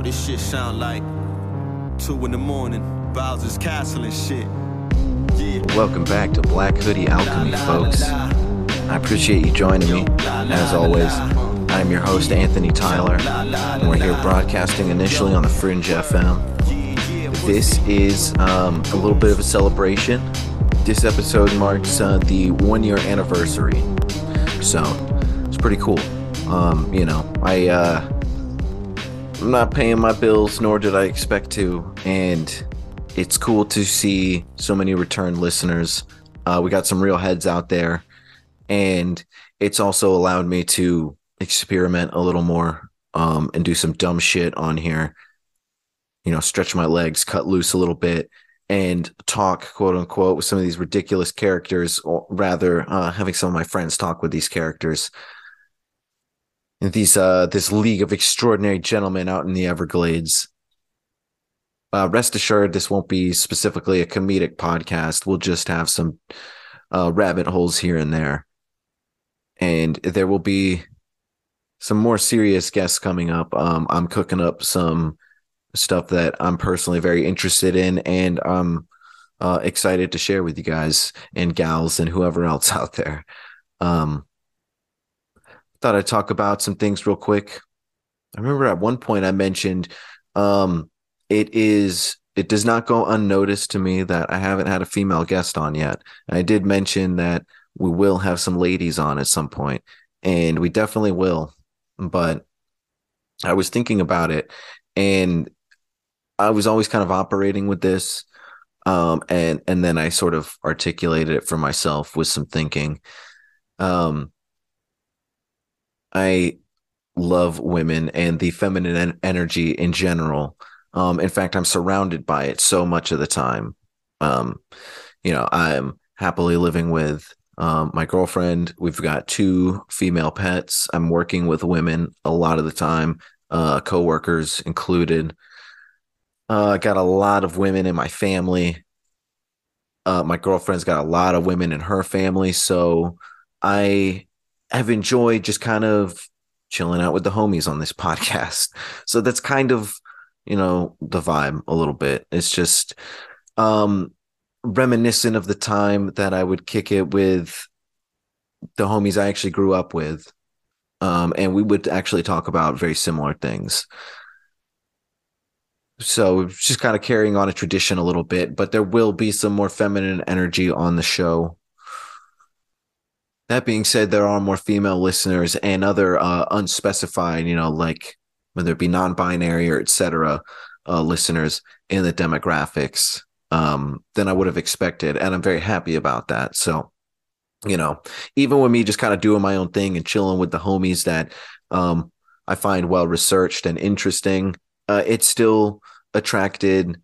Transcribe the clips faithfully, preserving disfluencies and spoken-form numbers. What this shit sound like? Two in the morning, Bowser's Castle and shit. Yeah. Welcome back to Black Hoodie Alchemy, folks. I appreciate you joining me. As always, I'm your host, Anthony Tyler, and we're here broadcasting initially on the Fringe F M. This is um, a little bit of a celebration. This episode marks uh, the one-year anniversary, so it's pretty cool. Um, you know, I, uh, I'm not paying my bills, nor did I expect to, and it's cool to see so many returned listeners. Uh, we got some real heads out there, and it's also allowed me to experiment a little more um, and do some dumb shit on here. You know, stretch my legs, cut loose a little bit, and talk, quote unquote, with some of these ridiculous characters, or rather uh, having some of my friends talk with these characters. And these, uh, this League of Extraordinary Gentlemen out in the Everglades. Uh, rest assured, this won't be specifically a comedic podcast. We'll just have some uh, rabbit holes here and there. And there will be some more serious guests coming up. Um, I'm cooking up some stuff that I'm personally very interested in, and I'm uh, excited to share with you guys and gals and whoever else out there. Um, thought I'd talk about some things real quick. I remember at one point I mentioned um, it is it does not go unnoticed to me that I haven't had a female guest on yet. And I did mention that we will have some ladies on at some point, and we definitely will. But I was thinking about it, and I was always kind of operating with this, um, and and then I sort of articulated it for myself with some thinking. Um, I love women and the feminine en- energy in general. Um, in fact, I'm surrounded by it so much of the time. Um, you know, I'm happily living with um, my girlfriend. We've got two female pets. I'm working with women a lot of the time, uh, coworkers included. Uh, got a lot of women in my family. Uh, my girlfriend's got a lot of women in her family. So I have enjoyed just kind of chilling out with the homies on this podcast. So that's kind of, you know, the vibe a little bit. It's just um, reminiscent of the time that I would kick it with the homies I actually grew up with. Um, and we would actually talk about very similar things. So just kind of carrying on a tradition a little bit, but there will be some more feminine energy on the show. That being said, there are more female listeners and other uh, unspecified, you know, like whether it be non-binary or et cetera, uh, listeners in the demographics um, than I would have expected. And I'm very happy about that. So, you know, even with me just kind of doing my own thing and chilling with the homies that um, I find well-researched and interesting, uh, it still attracted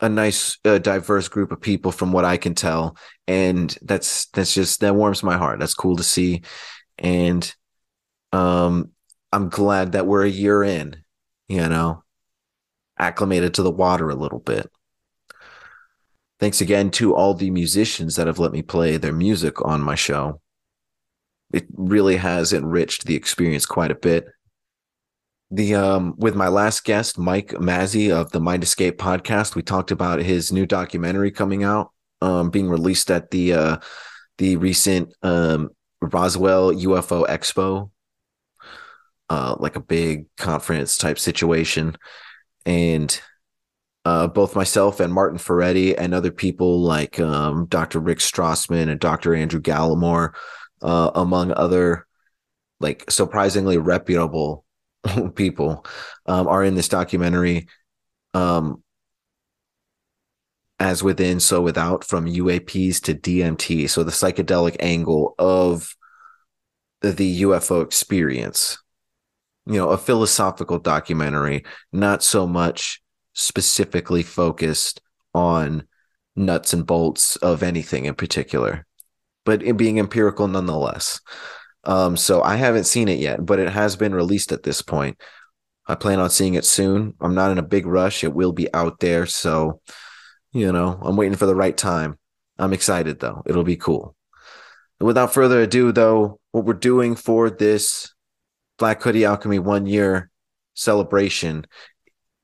a nice, uh, diverse group of people from what I can tell. And that's, that's just, that warms my heart. That's cool to see. And um, I'm glad that we're a year in, you know, acclimated to the water a little bit. Thanks again to all the musicians that have let me play their music on my show. It really has enriched the experience quite a bit. The um, with my last guest, Mike Mazzi of the Mind Escape podcast, we talked about his new documentary coming out, um, being released at the uh, the recent um, Roswell U F O Expo, uh, like a big conference type situation, and. Uh, both myself and Martin Ferretti and other people like um, Doctor Rick Strassman and Doctor Andrew Gallimore, uh, among other like surprisingly reputable people um, are in this documentary, um, As Within, So Without, From U A Ps to D M T. So the psychedelic angle of the U F O experience, you know, a philosophical documentary, not so much specifically focused on nuts and bolts of anything in particular, but it being empirical nonetheless. Um, so I haven't seen it yet, but it has been released at this point. I plan on seeing it soon. I'm not in a big rush. It will be out there. So, you know, I'm waiting for the right time. I'm excited though. It'll be cool. Without further ado though, what we're doing for this Black Hoodie Alchemy one year celebration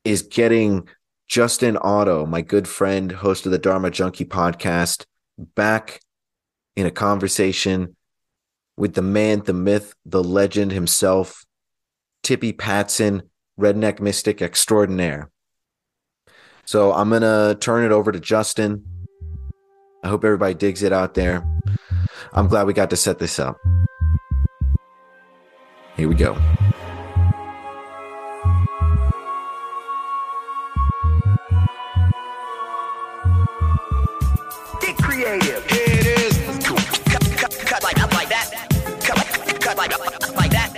is getting Justin Otto, my good friend, host of the Dharma Junkie podcast, back in a conversation with the man, the myth, the legend himself, Tippy Patson, redneck mystic extraordinaire. So I'm going to turn it over to Justin. I hope everybody digs it out there. I'm glad we got to set this up. Here we go. Get creative. It is cool. Cut, cut, cut like up like that. Cut, cut, cut like up like that.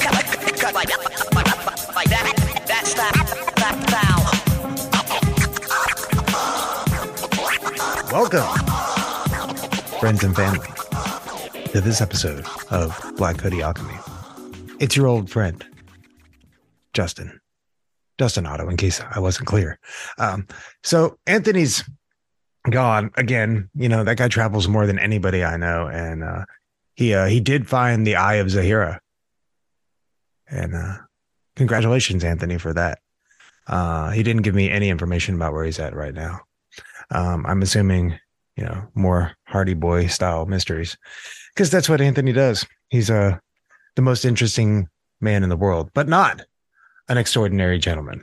Cut, cut, cut like up like up like that. That's that. That foul. Welcome, friends and family, to this episode of Black Hoodie Alchemy. It's your old friend, Justin. Justin Otto, in case I wasn't clear. Um, so Anthony's gone again. You know, that guy travels more than anybody I know. And uh, he uh, he did find the Eye of Zahira. And uh, congratulations, Anthony, for that. Uh, he didn't give me any information about where he's at right now. Um, I'm assuming, you know, more Hardy Boy style mysteries. Because that's what Anthony does. He's a... Uh, the most interesting man in the world, but not an extraordinary gentleman.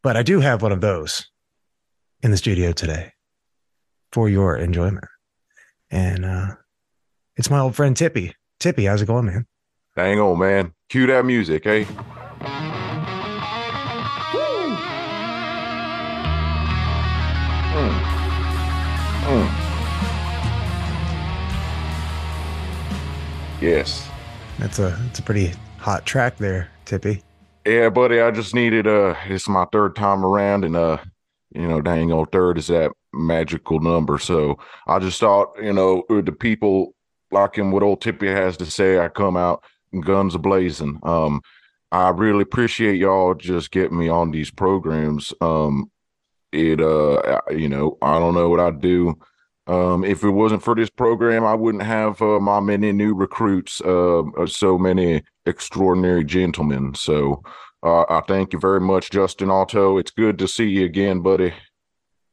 But I do have one of those in the studio today for your enjoyment. And uh, it's my old friend, Tippy. Tippy, how's it going, man? Dang on, man. Cue that music, eh? Mm. Mm. Yes. That's a it's a pretty hot track there, Tippy. Yeah, buddy. I just needed uh it's my third time around, and uh you know, dang old third is that magical number. So I just thought, you know, the people liking what old Tippy has to say, I come out guns a-blazing. Um I really appreciate y'all just getting me on these programs. Um it uh you know, I don't know what I'd do. Um, if it wasn't for this program, I wouldn't have uh, my many new recruits, uh, so many extraordinary gentlemen. So uh, I thank you very much, Justin Otto. It's good to see you again, buddy.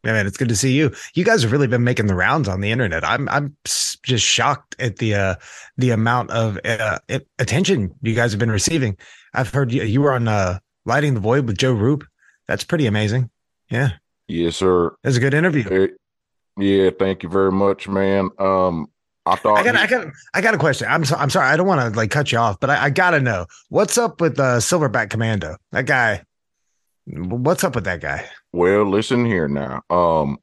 Yeah, man, it's good to see you. You guys have really been making the rounds on the internet. I'm I'm just shocked at the uh, the amount of uh, attention you guys have been receiving. I've heard you, you were on uh, Lighting the Void with Joe Roop. That's pretty amazing. Yeah. Yes, sir. That's a good interview. It- Yeah, thank you very much, man. Um, I thought I got, he- I got, I got a question. I'm, so, I'm sorry, I don't want to like cut you off, but I, I gotta know what's up with uh, Silverback Commando. That guy, what's up with that guy? Well, listen here now. Um,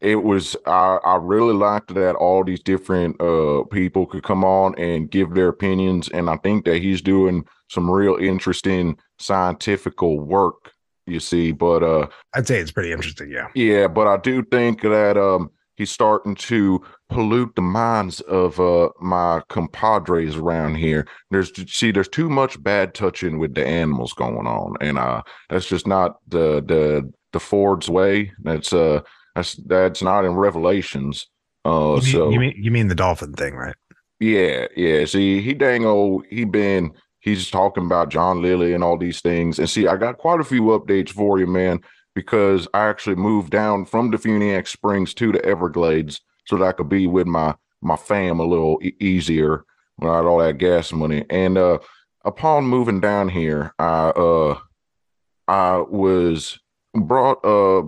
it was I, I really liked that all these different uh people could come on and give their opinions, and I think that he's doing some real interesting scientifical work. You see, but uh, I'd say it's pretty interesting. Yeah, yeah, but I do think that um. He's starting to pollute the minds of uh, my compadres around here. There's see, there's too much bad touching with the animals going on, and uh, that's just not the the the Ford's way. That's uh, that's that's not in Revelations. Uh, you mean, so you mean you mean the dolphin thing, right? Yeah, yeah. See, he dang old, he been he's talking about John Lilly and all these things, and see, I got quite a few updates for you, man. Because I actually moved down from the Phoenix Springs to the Everglades so that I could be with my my fam a little e- easier when I had all that gas money. And uh, upon moving down here, I uh, I was brought uh,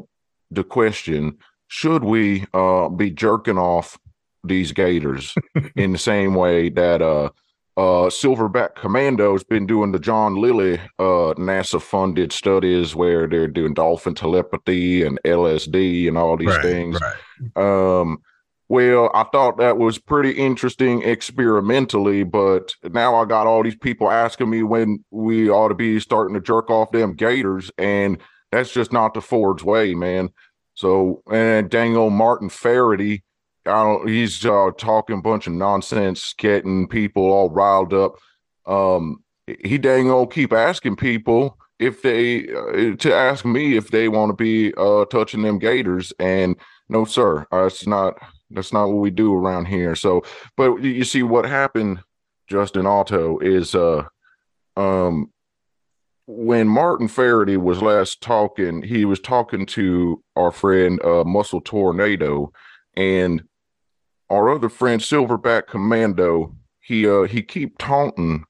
the question: should we uh, be jerking off these gators in the same way that uh, uh, Silverback Commando has been doing the John Lilly uh, NASA-funded studies where they're doing dolphin telepathy and L S D and all these right, things. Right. Um, well, I thought that was pretty interesting experimentally, but now I got all these people asking me when we ought to be starting to jerk off them gators, and that's just not the Ford's way, man. So, and dang old Martin Ferretti, I don't, he's uh, talking a bunch of nonsense, getting people all riled up. Um, he dang old keep asking people if they uh, to ask me if they want to be uh, touching them gators, and no, sir, uh, it's not. That's not what we do around here. So, but you see what happened, Justin Otto, is uh, um, when Martin Ferretti was last talking, he was talking to our friend uh, Muscle Tornado and our other friend Silverback Commando. He uh, he keep taunting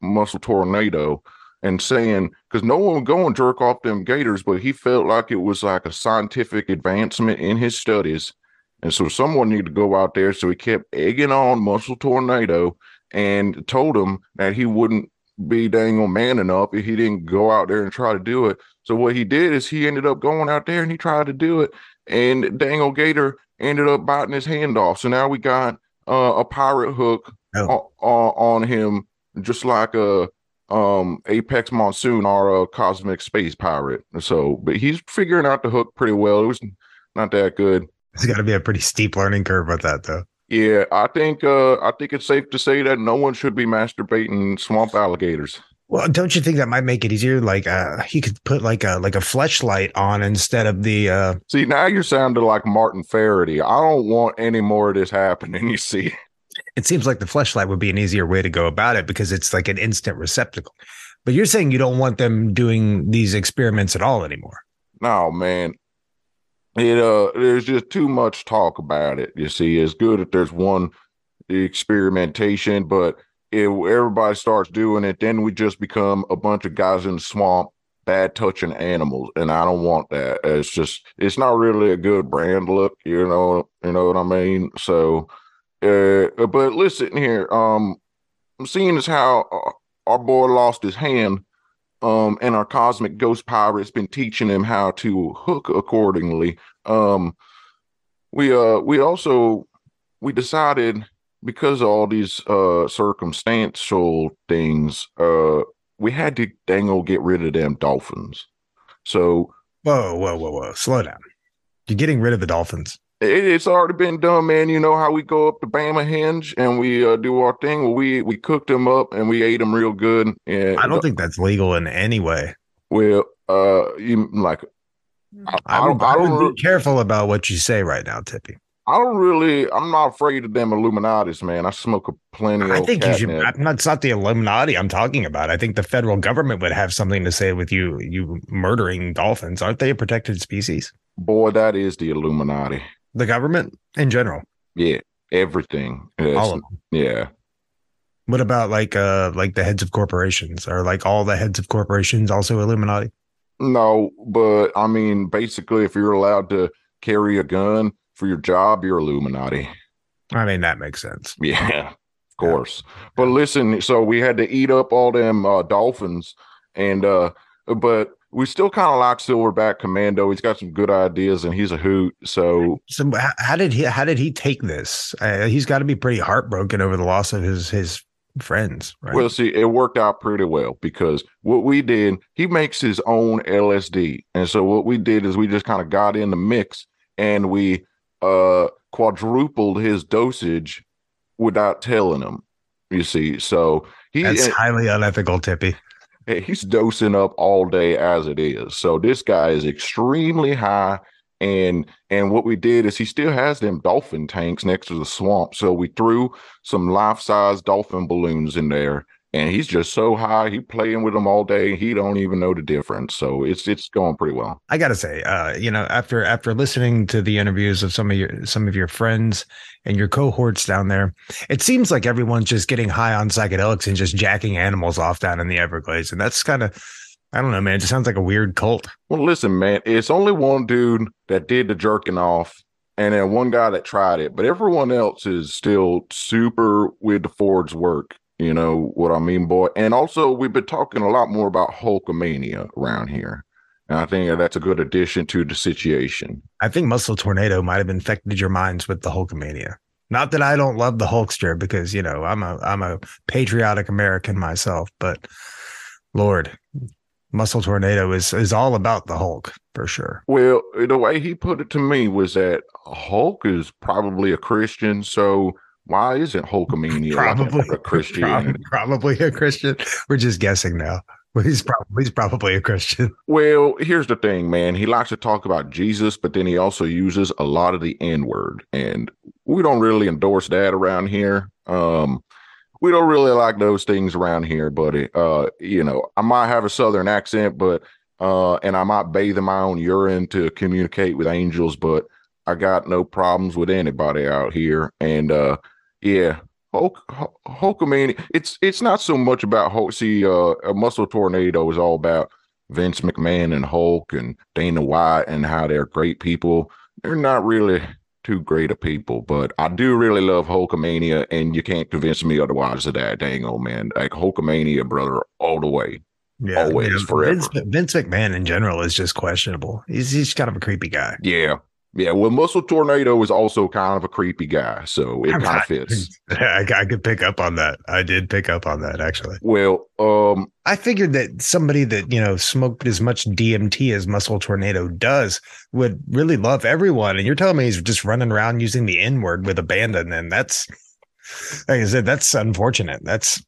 Muscle Tornado and saying, because no one would go and jerk off them gators, but he felt like it was like a scientific advancement in his studies. And so someone needed to go out there. So he kept egging on Muscle Tornado and told him that he wouldn't be dang on man enough if he didn't go out there and try to do it. So what he did is he ended up going out there and he tried to do it. And dang old gator ended up biting his hand off. So now we got uh, a pirate hook oh. on, on him, just like a um Apex Monsoon or a cosmic space pirate. So, but he's figuring out the hook pretty well. It was not that good. It's got to be a pretty steep learning curve with that, though. Yeah, I think uh, I think it's safe to say that no one should be masturbating swamp alligators. Well, don't you think that might make it easier? Like, uh, he could put like a like a fleshlight on instead of the. Uh... See, now you're sounding like Martin Ferretti. I don't want any more of this happening. You see, it seems like the fleshlight would be an easier way to go about it because it's like an instant receptacle. But you're saying you don't want them doing these experiments at all anymore. No, man. It uh, there's just too much talk about it. You see, it's good if there's one experimentation, but if everybody starts doing it, then we just become a bunch of guys in the swamp, bad touching animals, and I don't want that. It's just, it's not really a good brand look, you know. You know what I mean? So, uh, but listen here, um, seeing as how our boy lost his hand. Um, and our cosmic ghost pirate's been teaching him how to hook accordingly. Um, we uh, we also we decided, because of all these uh, circumstantial things, uh, we had to dangle get rid of them dolphins. So whoa, whoa, whoa, whoa! Slow down. You're getting rid of the dolphins. It, it's already been done, man. You know how we go up the Bama Hinge and we uh, do our thing. We we cooked them up and we ate them real good. And I don't think that's legal in any way. Well, uh, you like, I, I don't. I, I don't re- be careful about what you say right now, Tippy. I don't really. I'm not afraid of them Illuminatis, man. I smoke a plenty. I of think catnip. You should. I'm not, it's not the Illuminati I'm talking about. I think the federal government would have something to say with you. You murdering dolphins, aren't they a protected species? Boy, that is the Illuminati. The government in general. Yeah, everything. Yes. All of them. Yeah. What about like uh like the heads of corporations? Are like all the heads of corporations also Illuminati? No, but I mean, basically, if you're allowed to carry a gun for your job, you're Illuminati. I mean, that makes sense. Yeah, of course. Yeah. But listen, so we had to eat up all them uh, dolphins, and uh, but. We still kind of like Silverback Commando. He's got some good ideas, and he's a hoot. So, so how did he? How did he take this? Uh, he's got to be pretty heartbroken over the loss of his his friends, right? Well, see, it worked out pretty well because what we did, he makes his own L S D, and so what we did is we just kind of got in the mix and we uh, quadrupled his dosage without telling him. You see, so he that's and, highly unethical, Tippy. He's dosing up all day as it is. So this guy is extremely high. And and what we did is he still has them dolphin tanks next to the swamp. So we threw some life-size dolphin balloons in there. And he's just so high. He playing with them all day. He don't even know the difference. So it's it's going pretty well. I got to say, uh, you know, after after listening to the interviews of some of your some of your friends and your cohorts down there, it seems like everyone's just getting high on psychedelics and just jacking animals off down in the Everglades. And that's kind of, I don't know, man, it just sounds like a weird cult. Well, listen, man, it's only one dude that did the jerking off. And then one guy that tried it. But everyone else is still super with the Ford's work. You know what I mean, boy? And also, we've been talking a lot more about Hulkamania around here. And I think that's a good addition to the situation. I think Muscle Tornado might have infected your minds with the Hulkamania. Not that I don't love the Hulkster, because, you know, I'm a I'm a patriotic American myself. But, Lord, Muscle Tornado is, is all about the Hulk, for sure. Well, the way he put it to me was that Hulk is probably a Christian, so... Why isn't Hulkamania probably like a Christian? Probably, probably a Christian. We're just guessing now. He's probably he's probably a Christian. Well, here's the thing, man. He likes to talk about Jesus, but then he also uses a lot of the N word, and we don't really endorse that around here. Um, we don't really like those things around here, buddy. Uh, you know, I might have a Southern accent, but uh, and I might bathe in my own urine to communicate with angels, but I got no problems with anybody out here. And uh, yeah, Hulk, Hulkamania. It's it's not so much about Hulk. See, uh, a Muscle Tornado is all about Vince McMahon and Hulk and Dana White and how they're great people. They're not really too great of people, but I do really love Hulkamania, and you can't convince me otherwise of that. Dang old man, like Hulkamania, brother, all the way. Yeah, always, yeah. Forever. Vince, Vince McMahon in general is just questionable. He's he's kind of a creepy guy. Yeah. Yeah, well, Muscle Tornado is also kind of a creepy guy, so it kind of fits. I, I could pick up on that. I did pick up on that, actually. Well, um, I figured that somebody that, you know, smoked as much D M T as Muscle Tornado does would really love everyone. And you're telling me he's just running around using the N-word with abandon, and that's, like I said, that's unfortunate. That's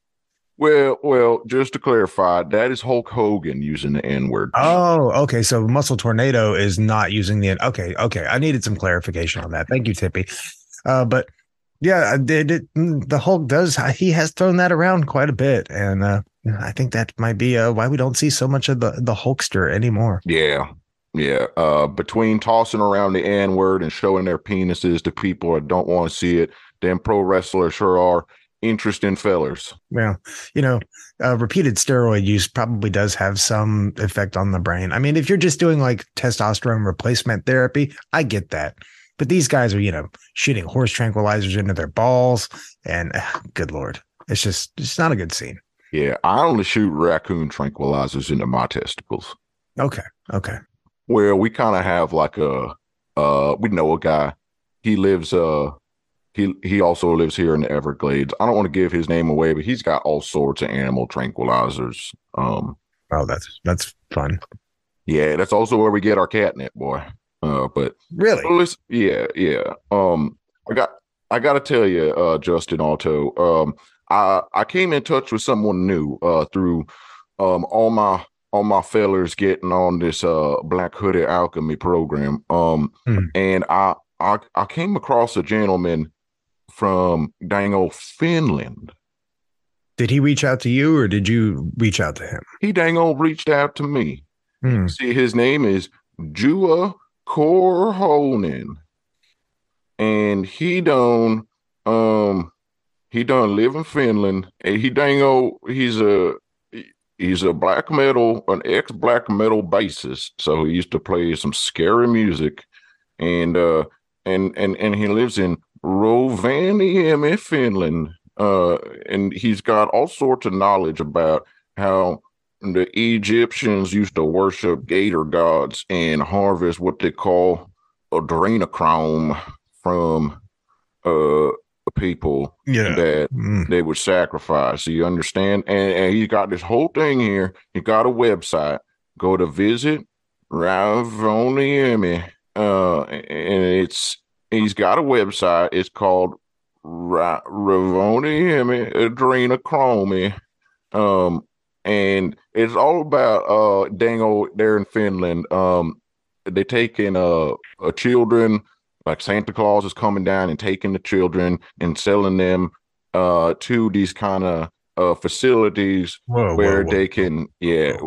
Well, well, just to clarify, that is Hulk Hogan using the N-word. Oh, okay. So Muscle Tornado is not using the N. Okay, okay. I needed some clarification on that. Thank you, Tippy. Uh, but yeah, it, it, the Hulk does. He has thrown that around quite a bit, and uh, I think that might be uh, why we don't see so much of the the Hulkster anymore. Yeah, yeah. Uh, between tossing around the N-word and showing their penises to people that don't want to see it, then pro wrestlers sure are interesting fellers. Well, you know, uh, repeated steroid use probably does have some effect on the brain. I mean, if you're just doing like testosterone replacement therapy, I get that. But these guys are, you know, shooting horse tranquilizers into their balls, and uh, good Lord, it's just it's not a good scene. Yeah, I only shoot raccoon tranquilizers into my testicles. Okay, okay. Well, we kind of have like a, uh, we know a guy. He lives, uh, He he also lives here in the Everglades. I don't want to give his name away, but he's got all sorts of animal tranquilizers. Um, oh, that's that's fun. Yeah, that's also where we get our catnip, boy. Uh, but really, listen, yeah, yeah. Um, I got I got to tell you, uh, Justin Otto. Um, I I came in touch with someone new uh, through um all my all my fellers getting on this uh Black Hoodie Alchemy program. Um, mm. and I I I came across a gentleman from dang old Finland. Did he reach out to you, or did you reach out to him? He dang old reached out to me. Hmm. See, his name is Juha Kourhonen, and he done um he done live in Finland. And he dang old he's a he's a black metal an ex black metal bassist. So he used to play some scary music, and uh and and and he lives in Rovaniemi, Finland, uh, and he's got all sorts of knowledge about how the Egyptians used to worship gator gods and harvest what they call adrenochrome from uh, people yeah. that mm. they would sacrifice. You understand? And, and he's got this whole thing here. He got a website. Go to visit Rovaniemi, uh, and it's He's got a website. It's called Rovaniemi Adrenochrome. Um, and it's all about uh, dang old there in Finland. Um, they taking uh, uh, children, like Santa Clause is coming down and taking the children and selling them uh, to these kind of uh, facilities whoa, where whoa, whoa. they can, yeah.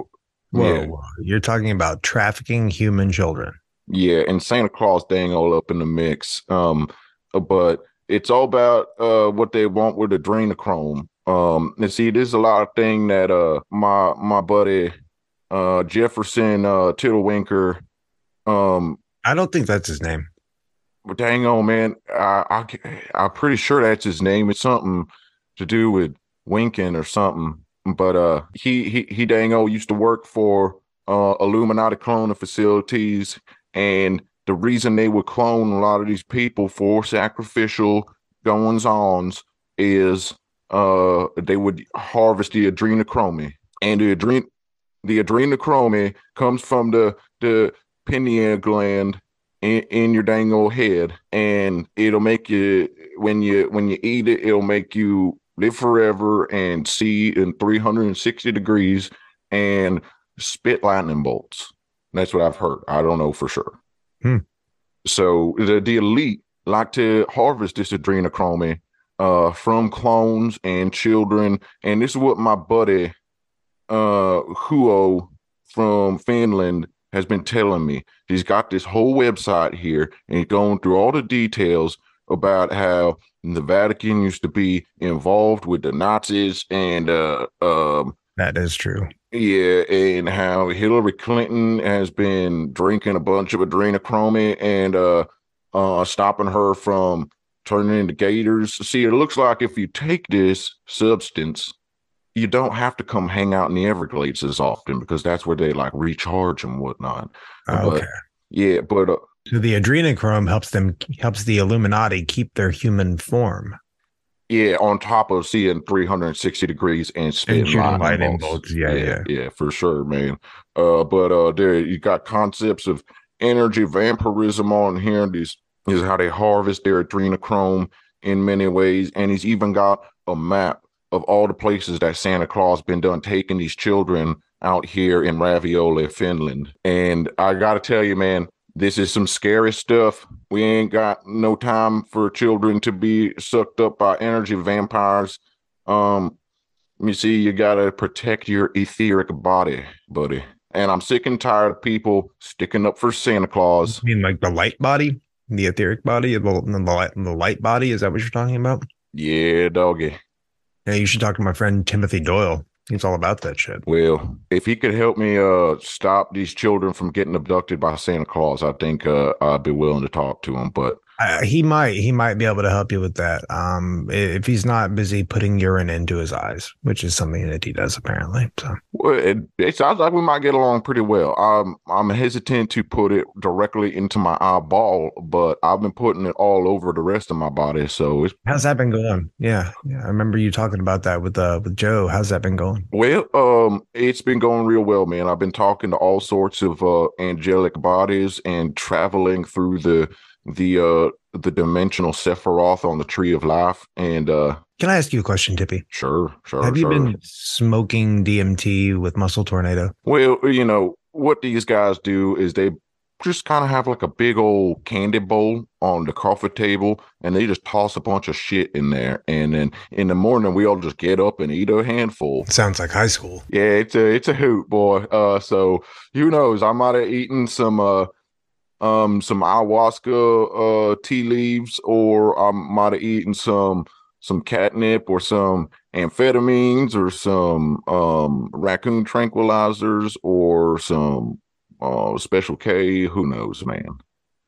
Whoa, yeah. Whoa. You're talking about trafficking human children. Yeah, and Santa Claus dang all up in the mix. Um, but it's all about uh what they want with adrenochrome. Um, and see, there's a lot of thing that uh my my buddy uh Jefferson uh Tillamookslinger. Um, I don't think that's his name. But dang on, man, I, I I'm pretty sure that's his name. It's something to do with winking or something. But uh, he he he dang old used to work for uh Illuminati cloning facilities. And the reason they would clone a lot of these people for sacrificial goings-ons is uh, they would harvest the adrenochrome. And the, adren- the adrenochrome comes from the, the pineal gland in, in your dang old head. And it'll make you, when you when you eat it, it'll make you live forever and see in three hundred sixty degrees and spit lightning bolts. That's what I've heard. I don't know for sure. Hmm. So the, the elite like to harvest this adrenochrome uh, from clones and children. And this is what my buddy uh, Huo from Finland has been telling me. He's got this whole website here and he's going through all the details about how the Vatican used to be involved with the Nazis and uh, um, that is true. Yeah, and how Hillary Clinton has been drinking a bunch of adrenochrome and uh, uh, stopping her from turning into gators. See, it looks like if you take this substance, you don't have to come hang out in the Everglades as often because that's where they like recharge and whatnot. Oh, okay. But, yeah, but uh, so the adrenochrome helps them helps the Illuminati keep their human form. Yeah, on top of seeing three hundred sixty degrees and spinning lightning bolts. Yeah, yeah, yeah, for sure, man. Uh, but uh, there you got concepts of energy vampirism on here. This is how they harvest their adrenochrome in many ways, and he's even got a map of all the places that Santa Claus been done taking these children out here in Rovaniemi, Finland. And I gotta tell you, man, this is some scary stuff. We ain't got no time for children to be sucked up by energy vampires. Um, you see, you got to protect your etheric body, buddy. And I'm sick and tired of people sticking up for Santa Claus. You mean like the light body? The etheric body? The, the, light, the light body? Is that what you're talking about? Yeah, doggy. Yeah, you should talk to my friend Timothy Doyle. It's all about that shit. Well, if he could help me uh, stop these children from getting abducted by Santa Claus, I think uh, I'd be willing to talk to him. But uh, he might he might be able to help you with that. Um, if he's not busy putting urine into his eyes, which is something that he does, apparently. So. Well, it, it sounds like we might get along pretty well. I'm, I'm hesitant to put it directly into my eyeball, but I've been putting it all over the rest of my body. So it's... How's that been going? Yeah. Yeah. I remember you talking about that with uh, with Joe. How's that been going? Well, um, it's been going real well, man. I've been talking to all sorts of uh, angelic bodies and traveling through the the uh the dimensional Sephiroth on the Tree of Life. And uh can I ask you a question, Tippy? Sure, sure. Have you sure. been smoking D M T with Muscle Tornado? Well, you know what these guys do is they just kind of have like a big old candy bowl on the coffee table and they just toss a bunch of shit in there, and then in the morning we all just get up and eat a handful. Sounds like high school. Yeah, it's a it's a hoot, boy. Uh so who knows, I might have eaten some uh Um, some ayahuasca uh, tea leaves, or I might have eaten some some catnip or some amphetamines or some um, raccoon tranquilizers or some uh, Special K. Who knows, man?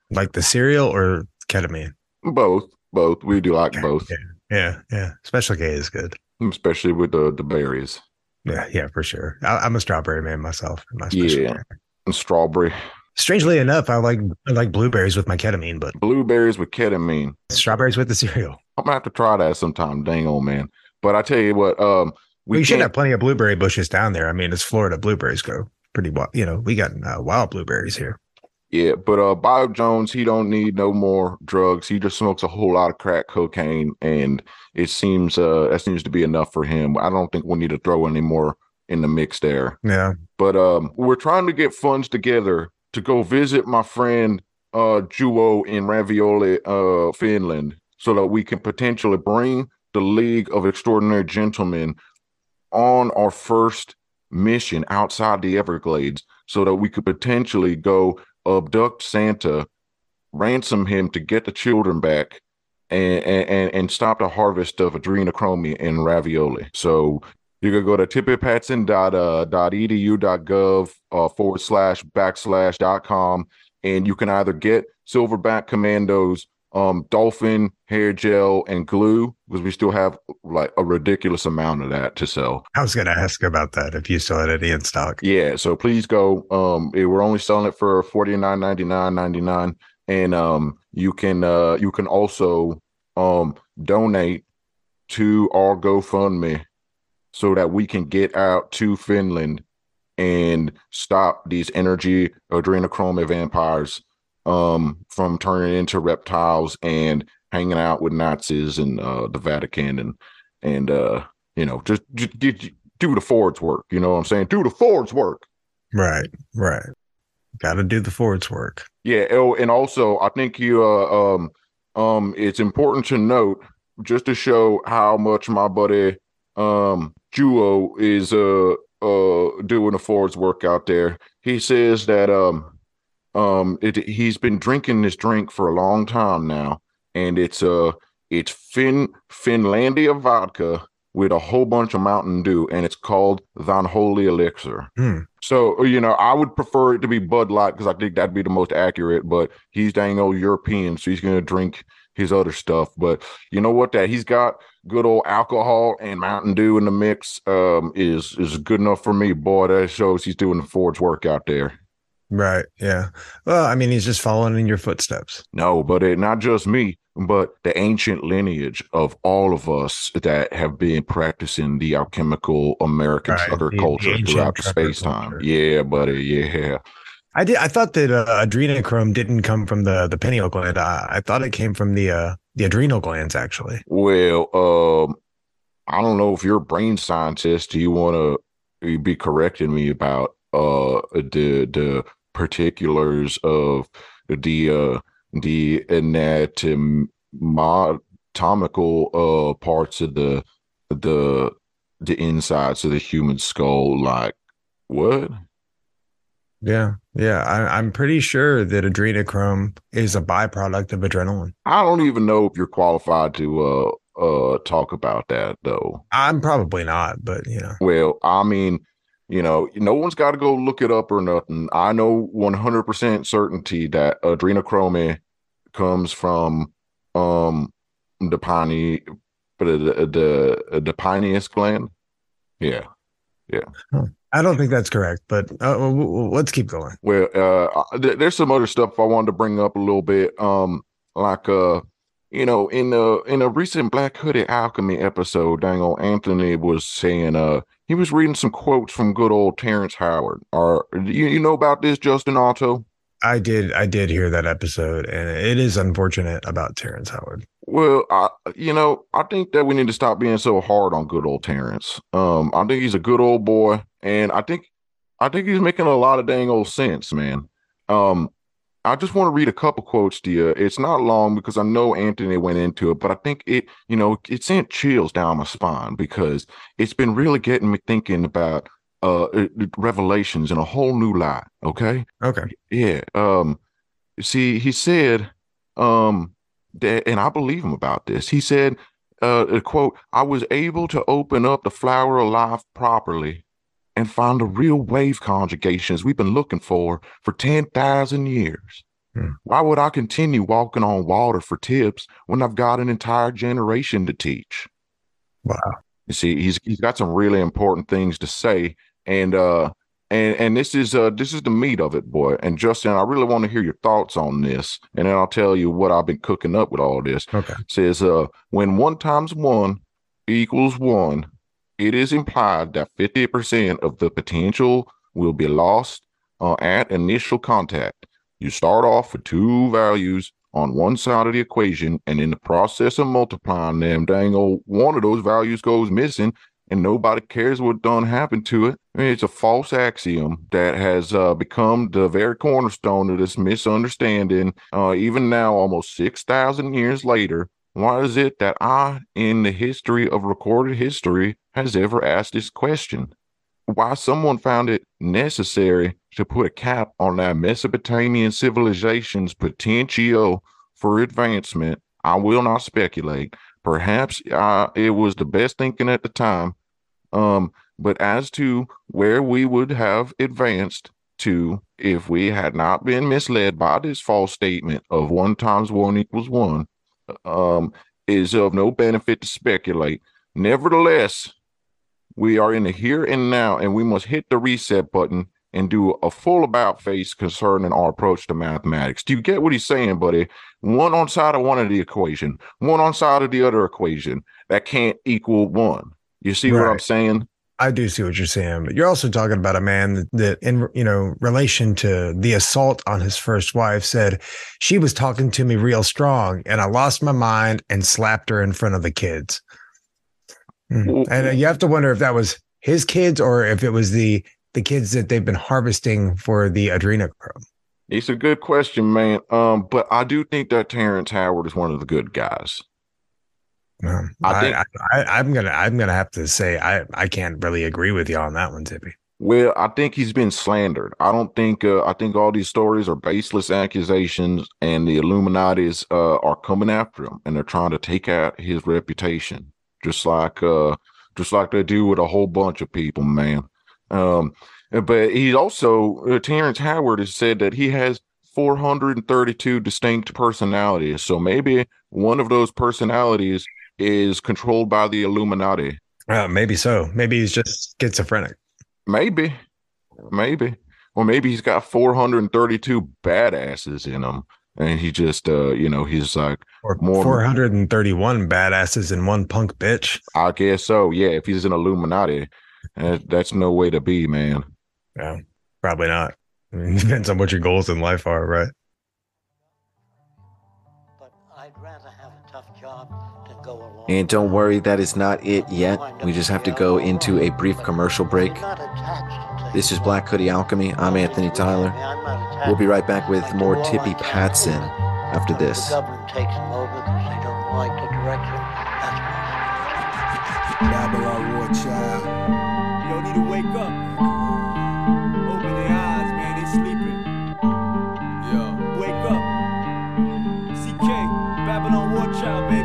Like the cereal or ketamine? Both. Both. We do like both. Yeah. Yeah. Yeah. Special K is good. Especially with the, the berries. Yeah. Yeah, for sure. I, I'm a strawberry man myself. My yeah. And strawberry. Strangely enough, I like I like blueberries with my ketamine, but blueberries with ketamine, strawberries with the cereal. I'm gonna have to try that sometime, dang old man. But I tell you what, um, we, we should have plenty of blueberry bushes down there. I mean, it's Florida, blueberries grow pretty well. You know, we got uh, wild blueberries here. Yeah, but uh, Bob Jones, he don't need no more drugs. He just smokes a whole lot of crack cocaine, and it seems uh, that seems to be enough for him. I don't think we need to throw any more in the mix there. Yeah, but um, we're trying to get funds together to go visit my friend uh, Juho in Rovaniemi, uh, Finland, so that we can potentially bring the League of Extraordinary Gentlemen on our first mission outside the Everglades, so that we could potentially go abduct Santa, ransom him to get the children back, and and, and stop the harvest of adrenochrome in Rovaniemi. So you can go to tippy patson dot e d u dot gov uh, forward slash backslash dot com, and you can either get Silverback Commando's um, dolphin hair gel and glue, because we still have like a ridiculous amount of that to sell. I was going to ask about that if you still had any in stock. Yeah, so please go. Um, we're only selling it for forty-nine ninety-nine ninety-nine, and um, you can uh, you can also um, donate to our GoFundMe, so that we can get out to Finland and stop these energy adrenochrome vampires um, from turning into reptiles and hanging out with Nazis and uh, the Vatican, and and uh, you know, just, just, just do the Ford's work. You know what I'm saying? Do the Ford's work. Right, right. Got to do the Ford's work. Yeah. Oh, and also, I think you. Uh, um, um, it's important to note just to show how much my buddy um Juho is uh uh doing a Ford's work out there. He says that um um it, he's been drinking this drink for a long time now, and it's uh it's Fin Finlandia vodka with a whole bunch of Mountain Dew, and it's called the Unholy Elixir. Mm. So, you know, I would prefer it to be Bud Light because I think that'd be the most accurate, but he's dang old European, so he's going to drink his other stuff. But you know what, that he's got good old alcohol and Mountain Dew in the mix um, is, is good enough for me. Boy, that shows he's doing the Ford's work out there. Right, yeah. Well, I mean, he's just following in your footsteps. No, but it, not just me, but the ancient lineage of all of us that have been practicing the alchemical American right. trucker the culture throughout the space culture. Time. Yeah, buddy, yeah. I did. I thought that uh, adrenochrome didn't come from the, the pineal gland. I, I thought it came from the uh, the adrenal glands, actually. Well, um, I don't know if you're a brain scientist. Do you want to be correcting me about uh, the the particulars of the uh, the anatomical uh, parts of the the the insides of the human skull? Like what? Yeah, yeah. I, I'm pretty sure that adrenochrome is a byproduct of adrenaline. I don't even know if you're qualified to uh, uh, talk about that, though. I'm probably not, but, you know. Well, I mean, you know, no one's got to go look it up or nothing. I know one hundred percent certainty that adrenochrome comes from um, the, pine, the, the, the pineus gland. Yeah, yeah. Huh. I don't think that's correct, but uh, let's keep going. Well, uh, th- there's some other stuff I wanted to bring up a little bit, um, like uh, you know, in the in a recent Black Hoodie Alchemy episode, dang old Anthony was saying, uh, he was reading some quotes from good old Terrence Howard. Or you you know about this, Justin Otto? I did, I did hear that episode, and it is unfortunate about Terrence Howard. Well, I, you know, I think that we need to stop being so hard on good old Terrence. Um, I think he's a good old boy, and I think, I think he's making a lot of dang old sense, man. Um, I just want to read a couple quotes to you. It's not long because I know Anthony went into it, but I think it, you know, it sent chills down my spine because it's been really getting me thinking about uh revelations in a whole new light. Okay. Okay. Yeah. Um. See, he said, um. That, and I believe him about this. He said, uh, quote, I was able to open up the flower of life properly and find the real wave conjugations we've been looking for for ten thousand years. Hmm. Why would I continue walking on water for tips when I've got an entire generation to teach? Wow. You see, he's he's got some really important things to say. And uh, and and this is uh this is the meat of it, boy. And Justin, I really want to hear your thoughts on this, and then I'll tell you what I've been cooking up with all this. Okay. It says uh when one times one equals one, it is implied that fifty percent of the potential will be lost uh, at initial contact. You start off with two values on one side of the equation, and in the process of multiplying them, dang old, one of those values goes missing, and nobody cares what done happened to it. I mean, it's a false axiom that has uh, become the very cornerstone of this misunderstanding. Uh, even now, almost six thousand years later, why is it that I, in the history of recorded history, has ever asked this question? Why someone found it necessary to put a cap on that Mesopotamian civilization's potential for advancement, I will not speculate. Perhaps uh, it was the best thinking at the time, um, but as to where we would have advanced to if we had not been misled by this false statement of one times one equals one, um, is of no benefit to speculate. Nevertheless, we are in the here and now, and we must hit the reset button and do a full about face concerning our approach to mathematics. Do you get what he's saying, buddy? One on side of one of the equation, one on side of the other equation, that can't equal one. You see right. what I'm saying? I do see what you're saying, but you're also talking about a man that, that, in you know, relation to the assault on his first wife, said she was talking to me real strong, and I lost my mind and slapped her in front of the kids. Mm. And uh, you have to wonder if that was his kids or if it was the the kids that they've been harvesting for the adrenochrome. It's a good question, man. Um, but I do think that Terrence Howard is one of the good guys. No, I, I think I, I, I'm gonna I'm gonna have to say I I can't really agree with you on that one, Tippy. Well, I think he's been slandered. I don't think uh, I think all these stories are baseless accusations, and the Illuminati's uh, are coming after him, and they're trying to take out his reputation, just like uh, just like they do with a whole bunch of people, man. Um, but he also uh, Terrence Howard has said that he has four hundred thirty-two distinct personalities, so maybe one of those personalities is controlled by the Illuminati. Uh, maybe so. Maybe he's just schizophrenic. Maybe, maybe, or maybe he's got four hundred thirty-two badasses in him, and he just, uh, you know, he's like or more four hundred thirty-one badasses in one punk bitch. I guess so. Yeah, if he's an Illuminati, uh, that's no way to be, man. Yeah, probably not. I mean, it depends on what your goals in life are, right? And don't worry, that is not it yet. We just have to go into a brief commercial break. This is Black Hoodie Alchemy. I'm Anthony Tyler. We'll be right back with more Tippy Patson after this. The government takes them over because they don't like the direction. Babylon War Child. You don't need to wake up. Open their eyes, man. They're sleeping. Yo, wake up. C K, Babylon War Child, baby.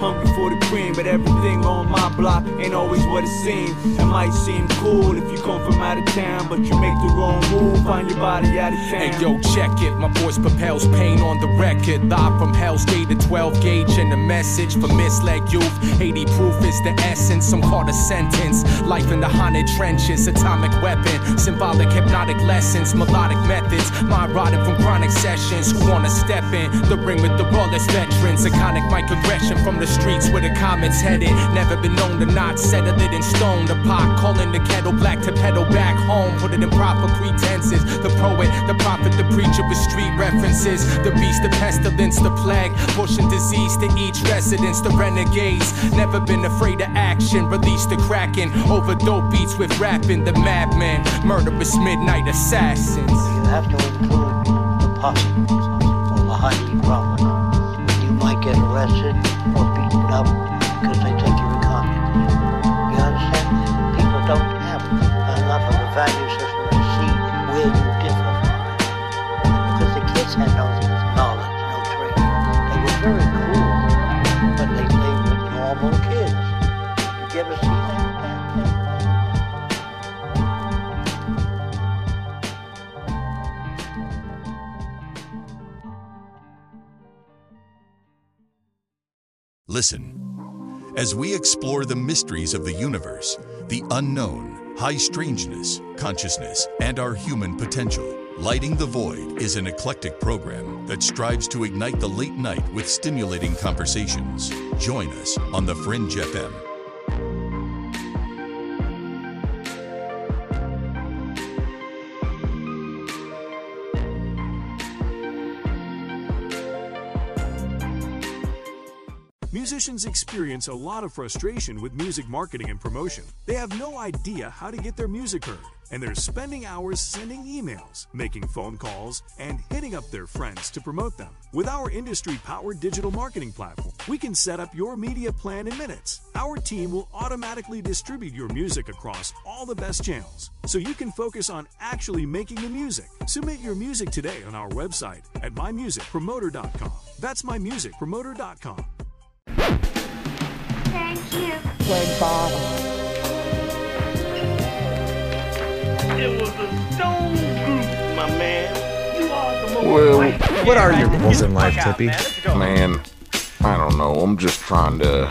Hungry for the cream, but everything on my block ain't always what it seems. It might seem cool if you come from out of town, but you make the wrong move, find your body out of town. Hey yo, check it, my voice propels pain on the record. Live from Hell's Gate to twelve gauge, and the message for misled youth. eighty proof is the essence, some call a sentence. Life in the haunted trenches, atomic weapon, symbolic hypnotic lessons, melodic methods. Mind rotted from chronic sessions. Who wanna step in the ring with the rawest veterans? Iconic microaggression from the streets where the comments headed. Never been known to not settle it in stone. The pot calling the kettle black to pedal back home. Put it in proper pretenses. The poet, the prophet, the preacher with street references. The beast, the pestilence, the plague, pushing disease to each residence. The renegades, never been afraid of action. Release the kraken over dope beats with rapping. The madman, murderous midnight assassins. You have to include the possible or the highly probable. You might get arrested or beaten up because they take your economy. You understand? People don't have enough of a value system to see where you differ from it. Because the kids had no knowledge, no training. They were very cruel, but they, they were normal kids. Did you ever see that? Listen, as we explore the mysteries of the universe, the unknown, high strangeness, consciousness, and our human potential. Lighting the Void is an eclectic program that strives to ignite the late night with stimulating conversations. Join us on the Fringe F M. Musicians experience a lot of frustration with music marketing and promotion. They have no idea how to get their music heard, and they're spending hours sending emails, making phone calls, and hitting up their friends to promote them. With our industry-powered digital marketing platform, we can set up your media plan in minutes. Our team will automatically distribute your music across all the best channels, so you can focus on actually making the music. Submit your music today on our website at my music promoter dot com. That's my music promoter dot com. Thank you. Good bottle. It was a stone group, my man. You are the most. Well, what are your goals in life, Tippy? Man, I don't know. I'm just trying to.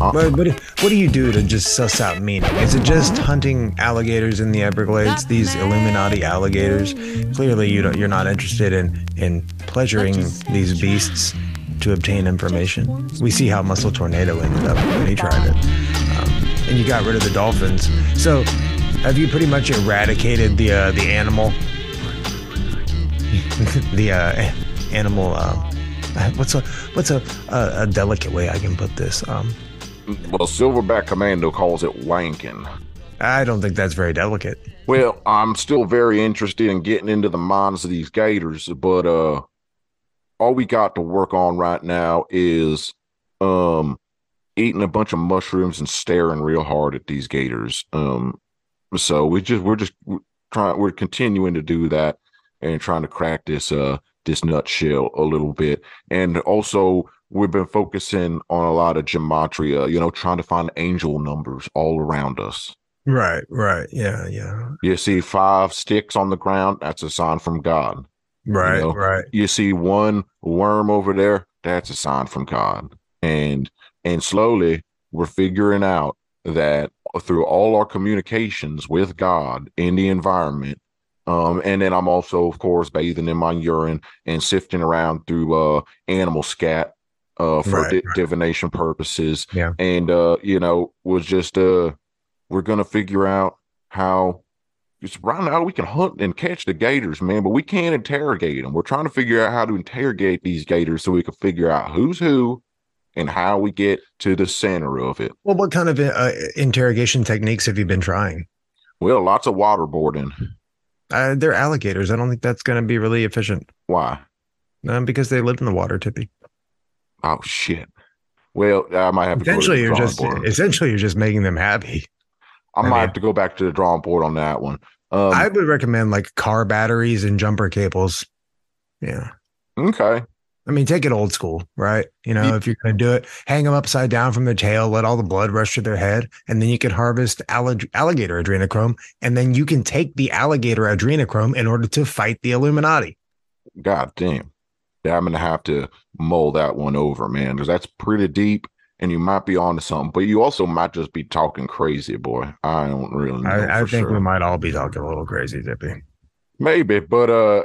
Uh, but, but what do you do to just suss out meaning? Is it just hunting alligators in the Everglades? These Illuminati alligators. Clearly, you don't. You're not interested in in pleasuring these beasts to obtain information. We see how Muscle Tornado ended up when he tried it. Um, and you got rid of the dolphins. So, have you pretty much eradicated the uh, the animal? the uh, animal. Uh, what's a what's a, a, a delicate way I can put this? Um, well, Silverback Commando calls it wanking. I don't think that's very delicate. Well, I'm still very interested in getting into the minds of these gators, but uh. All we got to work on right now is um, eating a bunch of mushrooms and staring real hard at these gators. Um, so we just we're just trying we're continuing to do that and trying to crack this uh this nutshell a little bit. And also we've been focusing on a lot of gematria, you know, trying to find angel numbers all around us. Right, right. Yeah, yeah. You see five sticks on the ground, that's a sign from God. Right, you know? Right. You see one worm over there, that's a sign from God. And and slowly we're figuring out that through all our communications with God in the environment, um, and then I'm also, of course, bathing in my urine and sifting around through uh, animal scat uh, for right, di- right. divination purposes. Yeah. And, uh, you know, was just... Uh, We're going to figure out how it's right now we can hunt and catch the gators, man, but we can't interrogate them. We're trying to figure out how to interrogate these gators so we can figure out who's who and how we get to the center of it. Well, what kind of uh, interrogation techniques have you been trying? Well, lots of waterboarding. Uh, they're alligators. I don't think that's going to be really efficient. Why? Um, because they live in the water, Tippy. Oh, shit. Well, I might have to essentially, go to the you're just, essentially, you're just making them happy. I might I mean, have to go back to the drawing board on that one. Um, I would recommend like car batteries and jumper cables. Yeah. Okay. I mean, take it old school, right? You know, yeah. If you're going to do it, hang them upside down from their tail, let all the blood rush to their head, and then you can harvest allig- alligator adrenochrome, and then you can take the alligator adrenochrome in order to fight the Illuminati. God damn. Yeah, I'm going to have to mull that one over, man, because that's pretty deep. And you might be onto something, but you also might just be talking crazy, boy. I don't really know. I, I think sure. we might all be talking a little crazy, Tippy. Maybe, but uh,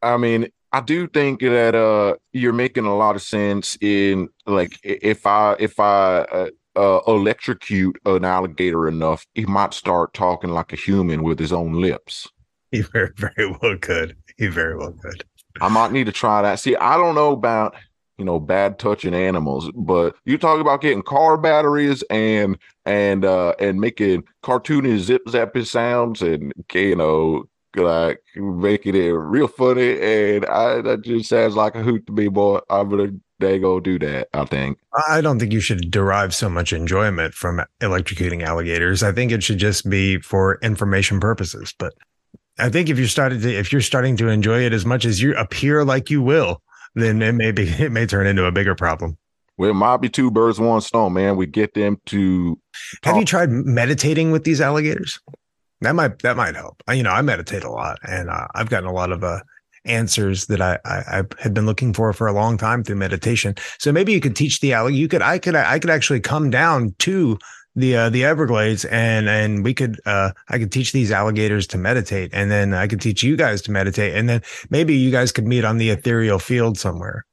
I mean, I do think that uh, you're making a lot of sense in like if I if I uh, uh, electrocute an alligator enough, he might start talking like a human with his own lips. He very, very well could. He very well could. I might need to try that. See, I don't know about. You know, bad touching animals, but you talk about getting car batteries and and uh, and making cartoony zip zappy sounds and you know like making it real funny, and I that just sounds like a hoot to me, boy. I'm gonna they go do that. I think I don't think you should derive so much enjoyment from electrocuting alligators. I think it should just be for information purposes. But I think if you started to if you're starting to enjoy it as much as you appear like you will. Then it may be, it may turn into a bigger problem. Well, it might be two birds, one stone, man. We get them to talk. Have you tried meditating with these alligators? That might that might help. I, you know, I meditate a lot, and uh, I've gotten a lot of uh, answers that I, I I had been looking for for a long time through meditation. So maybe you could teach the alligator. You could I could I could actually come down to the uh, the Everglades, and and we could uh, I could teach these alligators to meditate, and then I could teach you guys to meditate, and then maybe you guys could meet on the ethereal field somewhere.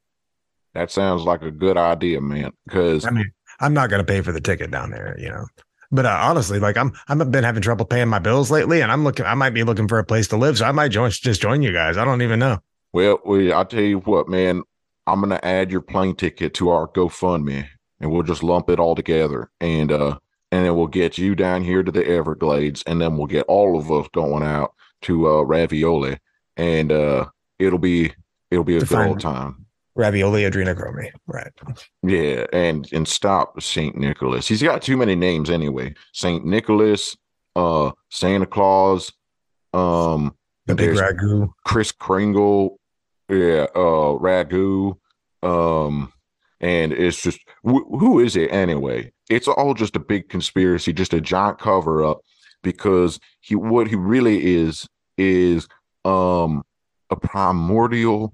That sounds like a good idea, man. Because I mean, I'm not gonna pay for the ticket down there, you know. But uh, honestly, like I'm I've been having trouble paying my bills lately, and I'm looking I might be looking for a place to live, so I might join just join you guys. I don't even know. Well, we, I'll tell you what, man. I'm gonna add your plane ticket to our GoFundMe, and we'll just lump it all together, and uh. And then we'll get you down here to the Everglades, and then we'll get all of us going out to uh, ravioli, and uh, it'll be it'll be a Define good old time. Ravioli adrenochrome, right? Yeah, and and stop Saint Nicholas. He's got too many names anyway. Saint Nicholas, uh, Santa Claus, um, the big ragu, Chris Kringle, yeah, uh, ragu, um, and it's just wh- who is it anyway? It's all just a big conspiracy, just a giant cover up, because he what he really is is um, a primordial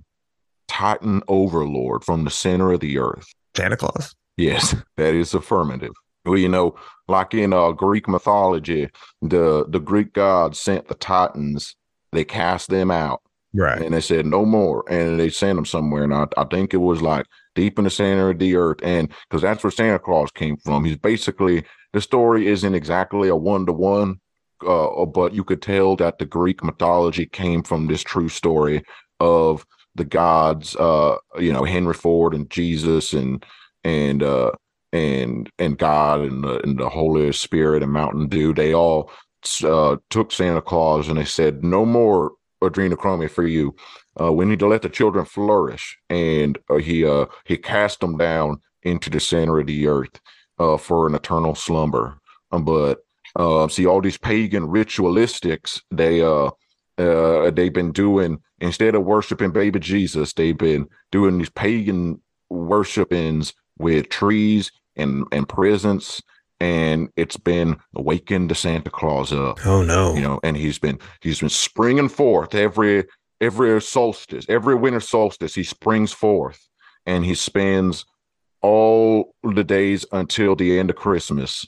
Titan overlord from the center of the earth. Santa Claus. Yes, that is affirmative. Well, you know, like in uh, Greek mythology, the the Greek gods sent the Titans. They cast them out, right? And they said no more, and they sent them somewhere. And I, I think it was like. Deep in the center of the earth, and because that's where Santa Claus came from. He's basically the story isn't exactly a one to one, but you could tell that the Greek mythology came from this true story of the gods. Uh, you know, Henry Ford and Jesus and and uh, and and God and the, and the Holy Spirit and Mountain Dew. They all uh, took Santa Claus and they said, "No more adrenochrome for you." Uh, we need to let the children flourish, and uh, he uh, he cast them down into the center of the earth uh, for an eternal slumber. Um, but uh, see, all these pagan ritualistics, they uh, uh, they've been doing, instead of worshiping baby Jesus, they've been doing these pagan worshipings with trees and, and presents. And it's been awakened to Santa Claus up. Oh no. You know, and he's been he's been springing forth every every solstice, every winter solstice, he springs forth and he spends all the days until the end of Christmas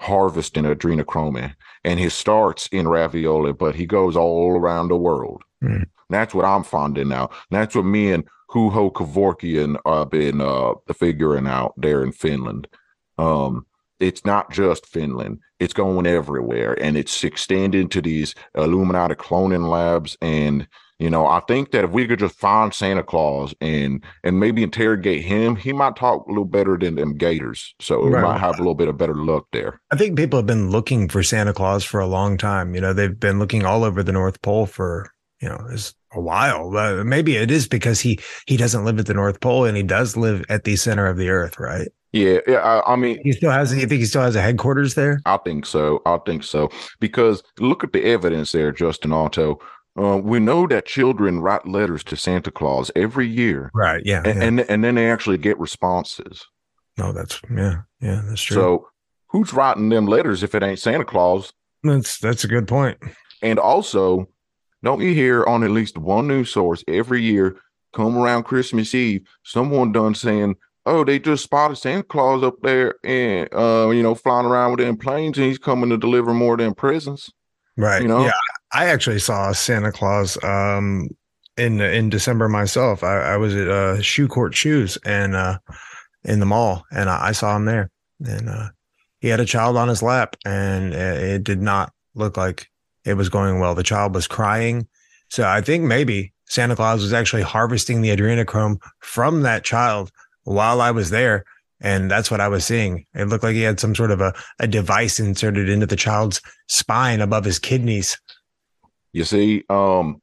harvesting adrenochrome. And he starts in Ravioli, but he goes all around the world. Mm. That's what I'm finding out. That's what me and Juho Kourhonen have been uh, figuring out there in Finland. Um It's not just Finland. It's going everywhere, and it's extended to these Illuminati cloning labs. And, you know, I think that if we could just find Santa Claus and and maybe interrogate him, he might talk a little better than them gators. So we right. might have a little bit of better luck there. I think people have been looking for Santa Claus for a long time. You know, they've been looking all over the North Pole for, you know, this a while. Uh, maybe it is because he he doesn't live at the North Pole, and he does live at the center of the Earth, right? Yeah, yeah. I, I mean, he still has. You think he still has a headquarters there? I think so. I think so because look at the evidence there, Justin Otto. Uh, we know that children write letters to Santa Claus every year, right? Yeah, and yeah. And, and then they actually get responses. No, that's yeah, yeah, that's true. So who's writing them letters if it ain't Santa Claus? That's that's a good point. And also, don't you hear on at least one news source every year, come around Christmas Eve, someone done saying, oh, they just spotted Santa Claus up there and, uh, you know, flying around with them planes and he's coming to deliver more than presents. Right. You know? Yeah. I actually saw Santa Claus um, in in December myself. I, I was at uh, Shoe Court Shoes and uh, in the mall, and I, I saw him there. And uh, he had a child on his lap, and it, it did not look like it was going well. The child was crying. So I think maybe Santa Claus was actually harvesting the adrenochrome from that child while I was there. And that's what I was seeing. It looked like he had some sort of a, a device inserted into the child's spine above his kidneys. You see, um,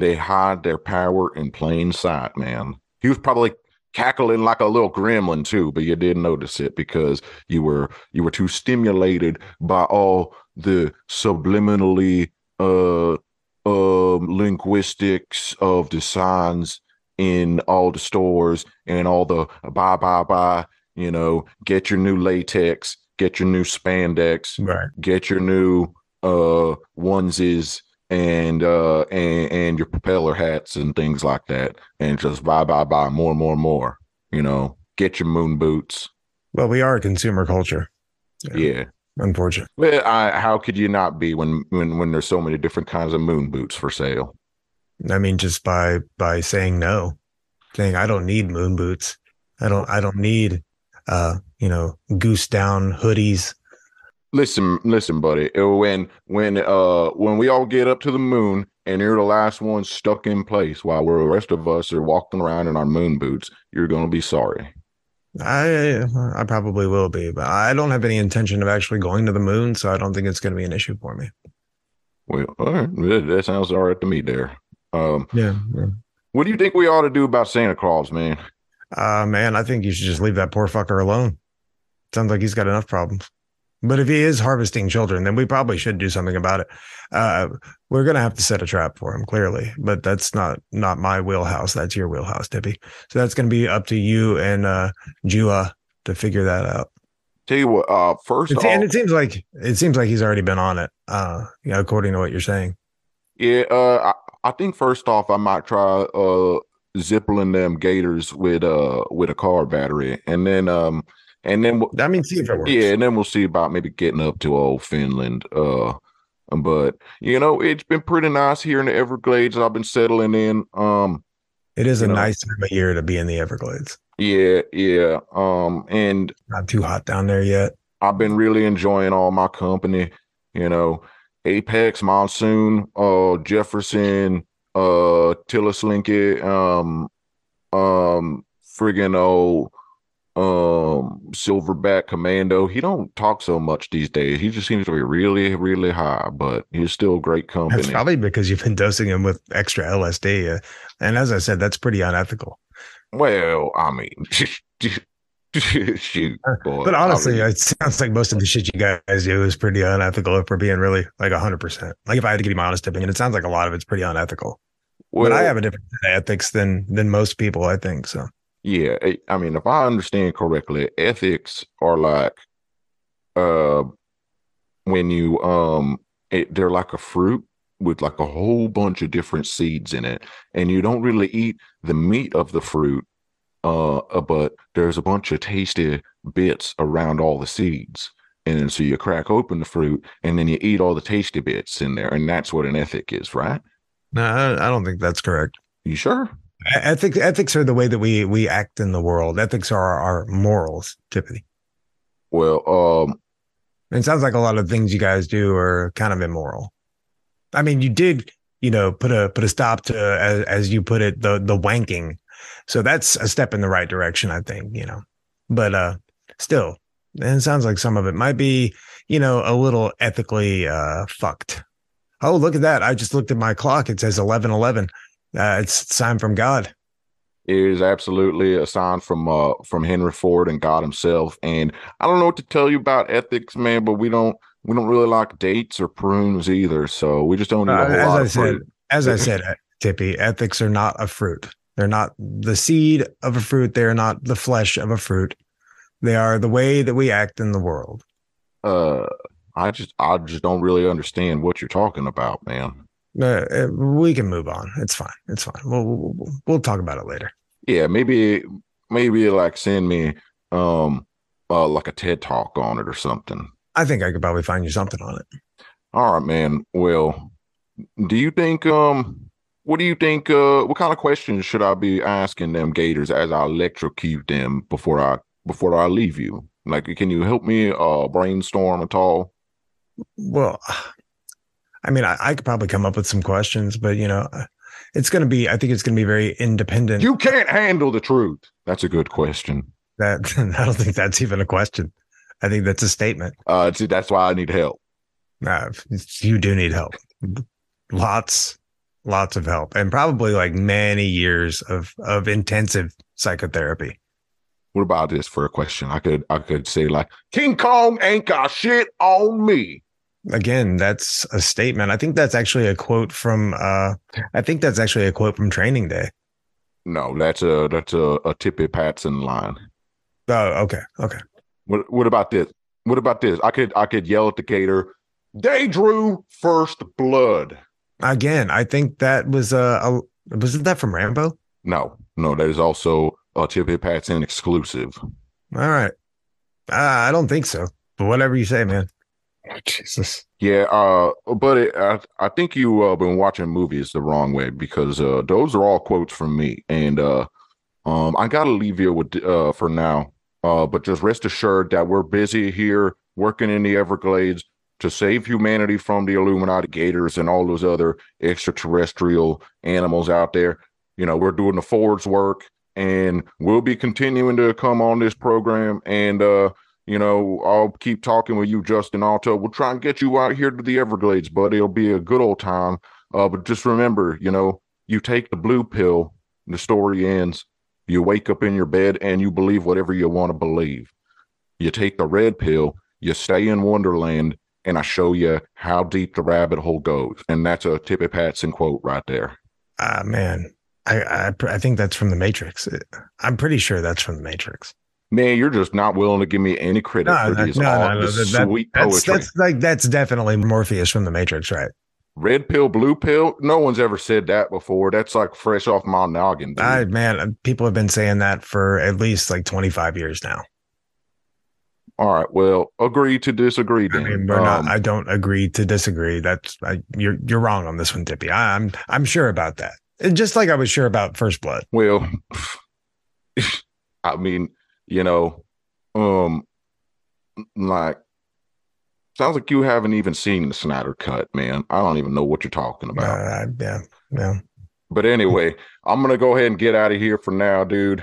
they hide their power in plain sight, man. He was probably cackling like a little gremlin too, but you didn't notice it because you were you were too stimulated by all the subliminally uh, uh, linguistics of the signs in all the stores and all the buy, buy, buy, you know, get your new latex, get your new spandex, right. Get your new uh, onesies and, uh, and and your propeller hats and things like that. And just buy, buy, buy, more, more, more, you know, get your moon boots. Well, we are a consumer culture. Yeah. yeah. Unfortunately. Well, I, how could you not be when, when when there's so many different kinds of moon boots for sale? I mean, just by by saying no, saying I don't need moon boots. I don't. I don't need, uh, you know, goose down hoodies. Listen, listen, buddy. When when uh when we all get up to the moon and you're the last one stuck in place while we're the rest of us are walking around in our moon boots, you're gonna be sorry. I I probably will be, but I don't have any intention of actually going to the moon, so I don't think it's going to be an issue for me. Well, all right. That sounds all right to me there. Um, yeah, yeah. What do you think we ought to do about Santa Claus, man? Uh, man, I think you should just leave that poor fucker alone. Sounds like he's got enough problems. But if he is harvesting children, then we probably should do something about it. Uh, we're going to have to set a trap for him, clearly. But that's not not my wheelhouse. That's your wheelhouse, Tippy. So that's going to be up to you and uh, Juha to figure that out. Tell you what, uh, first it's, off, and it seems like it seems like he's already been on it. Uh, you know, according to what you're saying. Yeah, uh, I, I think first off, I might try uh, zippling them gators with uh with a car battery, and then um. And then we'll, I mean, see if it works. Yeah, and then we'll see about maybe getting up to old Finland. Uh, but you know, it's been pretty nice here in the Everglades. I've been settling in. Um, it is a know. nice time of year to be in the Everglades. Yeah, yeah. Um, and not too hot down there yet. I've been really enjoying all my company. You know, Apex Monsoon, uh, Jefferson, uh, Tillamookslinger, um, um, friggin' old. Um, Silverback Commando. He don't talk so much these days. He just seems to be really, really high, but he's still great company. That's probably because you've been dosing him with extra L S D. Uh, and as I said, that's pretty unethical. Well, I mean, Shoot, boy. But honestly, it sounds like most of the shit you guys do is pretty unethical, if we're being really like one hundred percent. Like, if I had to give you my honest opinion, it sounds like a lot of it's pretty unethical. Well, but I have a different ethics than than most people, I think. So yeah, I mean, if I understand correctly, ethics are like uh when you um it, they're like a fruit with like a whole bunch of different seeds in it, and you don't really eat the meat of the fruit, uh but there's a bunch of tasty bits around all the seeds, and so you crack open the fruit and then you eat all the tasty bits in there, and that's what an ethic is, right? No, I don't think that's correct. You sure? Ethics, ethics are the way that we we act in the world. Ethics are our morals, typically. Well, um, it sounds like a lot of things you guys do are kind of immoral. I mean, you did, you know, put a put a stop to, as, as you put it, the the wanking. So that's a step in the right direction, I think. You know, but uh, still, and it sounds like some of it might be, you know, a little ethically uh, fucked. Oh, look at that. I just looked at my clock. It says eleven eleven. Uh, it's a sign from God. It is absolutely a sign from uh, from Henry Ford and God himself. And I don't know what to tell you about ethics, man, but we don't we don't really like dates or prunes either. So we just don't eat a whole uh, as lot I of said, fruit. As I said, Tippy, ethics are not a fruit. They're not the seed of a fruit. They are not the flesh of a fruit. They are the way that we act in the world. Uh I just, I just don't really understand what you're talking about, man. Uh, we can move on. It's fine. It's fine. We'll, we'll, we'll talk about it later. Yeah, maybe, maybe like send me, um, uh, like a TED talk on it or something. I think I could probably find you something on it. All right, man. Well, do you think, um, what do you think? Uh, what kind of questions should I be asking them gators as I electrocute them before I before I leave you? Like, can you help me uh, brainstorm at all? Well, I mean, I, I could probably come up with some questions, but, you know, it's going to be, I think it's going to be very independent. You can't handle the truth. That's a good question. That I don't think that's even a question. I think that's a statement. Uh, see, that's why I need help. Uh, you do need help. Lots, lots of help, and probably like many years of, of intensive psychotherapy. What about this for a question? I could, I could say like, King Kong ain't got shit on me. Again, that's a statement. I think that's actually a quote from uh I think that's actually a quote from Training Day. No, that's a that's a, a Tippy Patson line. Oh, okay. Okay. What what about this? What about this? I could I could yell at the gator, they drew first blood. Again, I think that was uh a, wasn't that from Rambo? No, no, that is also a Tippy Patson exclusive. All right. Uh, I don't think so. But whatever you say, man. Oh, Jesus. Yeah, uh, but it, I, I think you've uh, been watching movies the wrong way, because uh, those are all quotes from me. And uh, um, I got to leave you with, uh, for now. Uh, but just rest assured that we're busy here working in the Everglades to save humanity from the Illuminati gators and all those other extraterrestrial animals out there. You know, we're doing the Ford's work, and we'll be continuing to come on this program. And, uh, you know, I'll keep talking with you, Justin Otto. We'll try and get you out here to the Everglades, buddy. It'll be a good old time. Uh, but just remember, you know, you take the blue pill, the story ends. You wake up in your bed and you believe whatever you want to believe. You take the red pill, you stay in Wonderland, and I show you how deep the rabbit hole goes. And that's a Tippy Patson quote right there. Ah, uh, man, I, I I think that's from The Matrix. I'm pretty sure that's from The Matrix. Man, you're just not willing to give me any credit no, for these no, all, no, no, this that, sweet that's, poetry. That's like that's definitely Morpheus from The Matrix, right? Red pill, blue pill. No one's ever said that before. That's like fresh off my noggin. I, man, people have been saying that for at least like twenty-five years now. All right, well, agree to disagree, Dan. I mean, we're um, not, I don't agree to disagree. That's I, you're you're wrong on this one, Tippy. I, I'm I'm sure about that. Just like I was sure about First Blood. Well, I mean. You know, um, like, sounds like you haven't even seen the Snyder Cut, man. I don't even know what you're talking about. Uh, yeah, yeah. But anyway, I'm going to go ahead and get out of here for now, dude.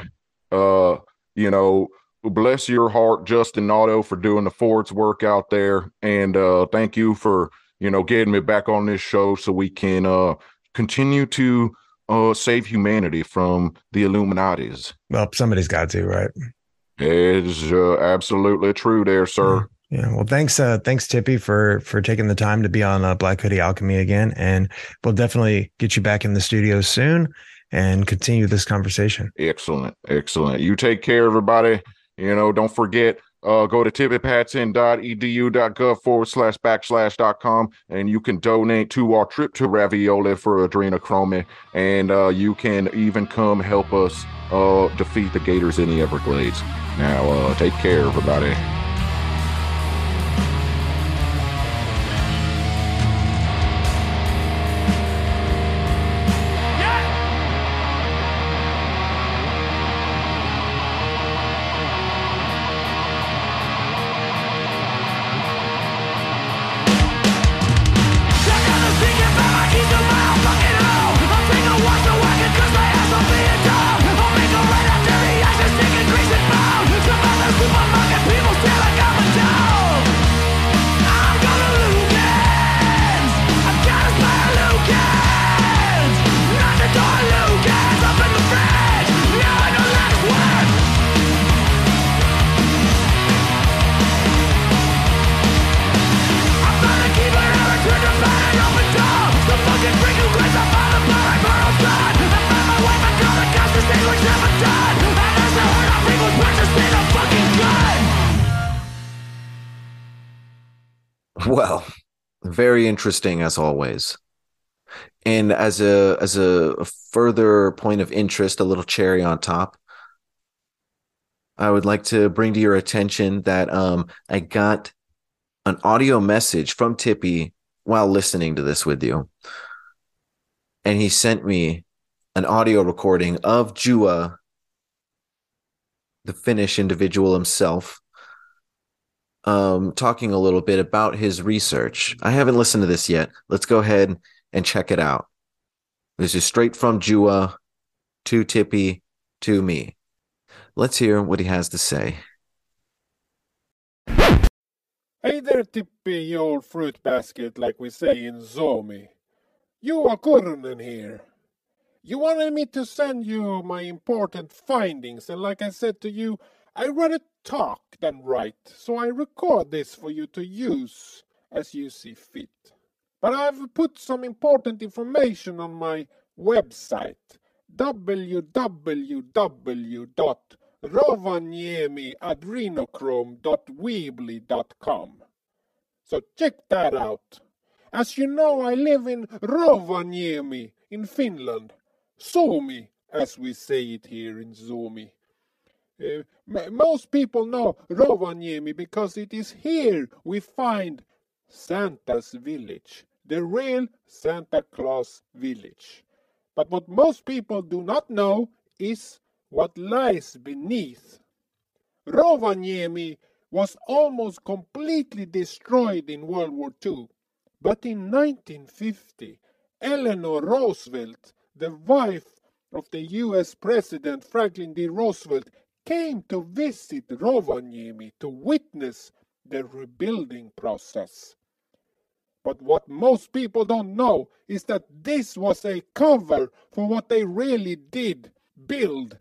Uh, you know, bless your heart, Justin Otto, for doing the Ford's work out there. And uh, thank you for, you know, getting me back on this show so we can uh, continue to uh, save humanity from the Illuminatis. Well, somebody's got to, right? It's uh, absolutely true there, sir. Yeah. Well, thanks. Uh, thanks, Tippy, for for taking the time to be on uh, Black Hoodie Alchemy again. And we'll definitely get you back in the studio soon and continue this conversation. Excellent. Excellent. You take care, everybody. You know, don't forget, uh, go to tippy patson dot e d u dot gov forward slash backslash dot com and you can donate to our trip to Ravioli for Adrenochrome. And uh, you can even come help us uh, defeat the Gators in the Everglades. Now, uh, take care, everybody. Well, very interesting as always. And as a as a further point of interest, a little cherry on top, I would like to bring to your attention that um, I got an audio message from Tippy while listening to this with you. And he sent me an audio recording of Juha, the Finnish individual himself, Um, talking a little bit about his research. I haven't listened to this yet. Let's go ahead and check it out. This is straight from Juha to Tippy to me. Let's hear what he has to say. Hey there, Tippy, you old fruit basket, like we say in Suomi. Juha Kourhonen here. You wanted me to send you my important findings, and like I said to you, I rather talk than write, so I record this for you to use as you see fit. But I've put some important information on my website, w w w dot rovaniemi adrenochrome dot weebly dot com. So check that out. As you know, I live in Rovaniemi in Finland, Suomi, as we say it here in Suomi. Uh, m- most people know Rovaniemi because it is here we find Santa's village, the real Santa Clause village. But what most people do not know is what lies beneath. Rovaniemi was almost completely destroyed in World War Two, but in nineteen fifty, Eleanor Roosevelt, the wife of the U S President Franklin D. Roosevelt, came to visit Rovaniemi to witness the rebuilding process. But what most people don't know is that this was a cover for what they really did build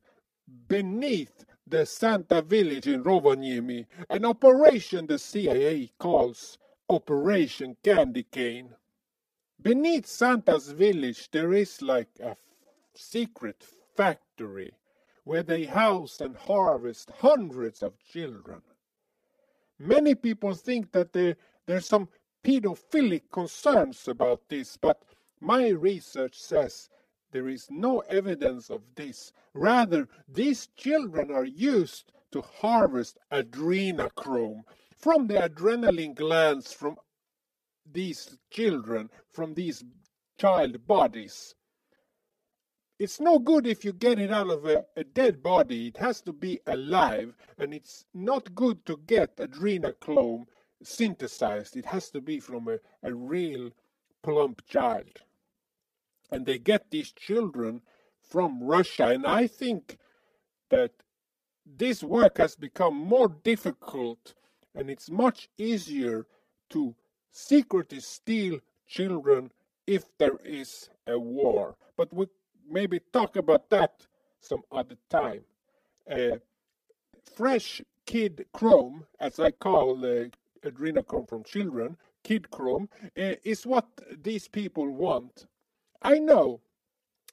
beneath the Santa village in Rovaniemi, an operation the C I A calls Operation Candy Cane. Beneath Santa's village there is like a secret factory where they house and harvest hundreds of children. Many people think that there, there's some pedophilic concerns about this, but my research says there is no evidence of this. Rather, these children are used to harvest adrenochrome from the adrenaline glands from these children, from these child bodies. It's no good if you get it out of a, a dead body. It has to be alive, and it's not good to get adrenochrome synthesized. It has to be from a, a real plump child. And they get these children from Russia, and I think that this work has become more difficult, and it's much easier to secretly steal children if there is a war. But we maybe talk about that some other time. Uh, Fresh Kid Chrome, as I call uh, adrenochrome from children, Kid Chrome, uh, is what these people want. I know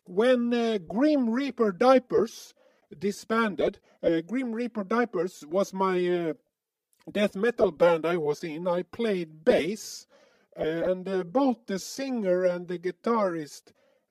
when uh, Grim Reaper Diapers disbanded, uh, Grim Reaper Diapers was my uh, death metal band I was in. I played bass, uh, and uh, both the singer and the guitarist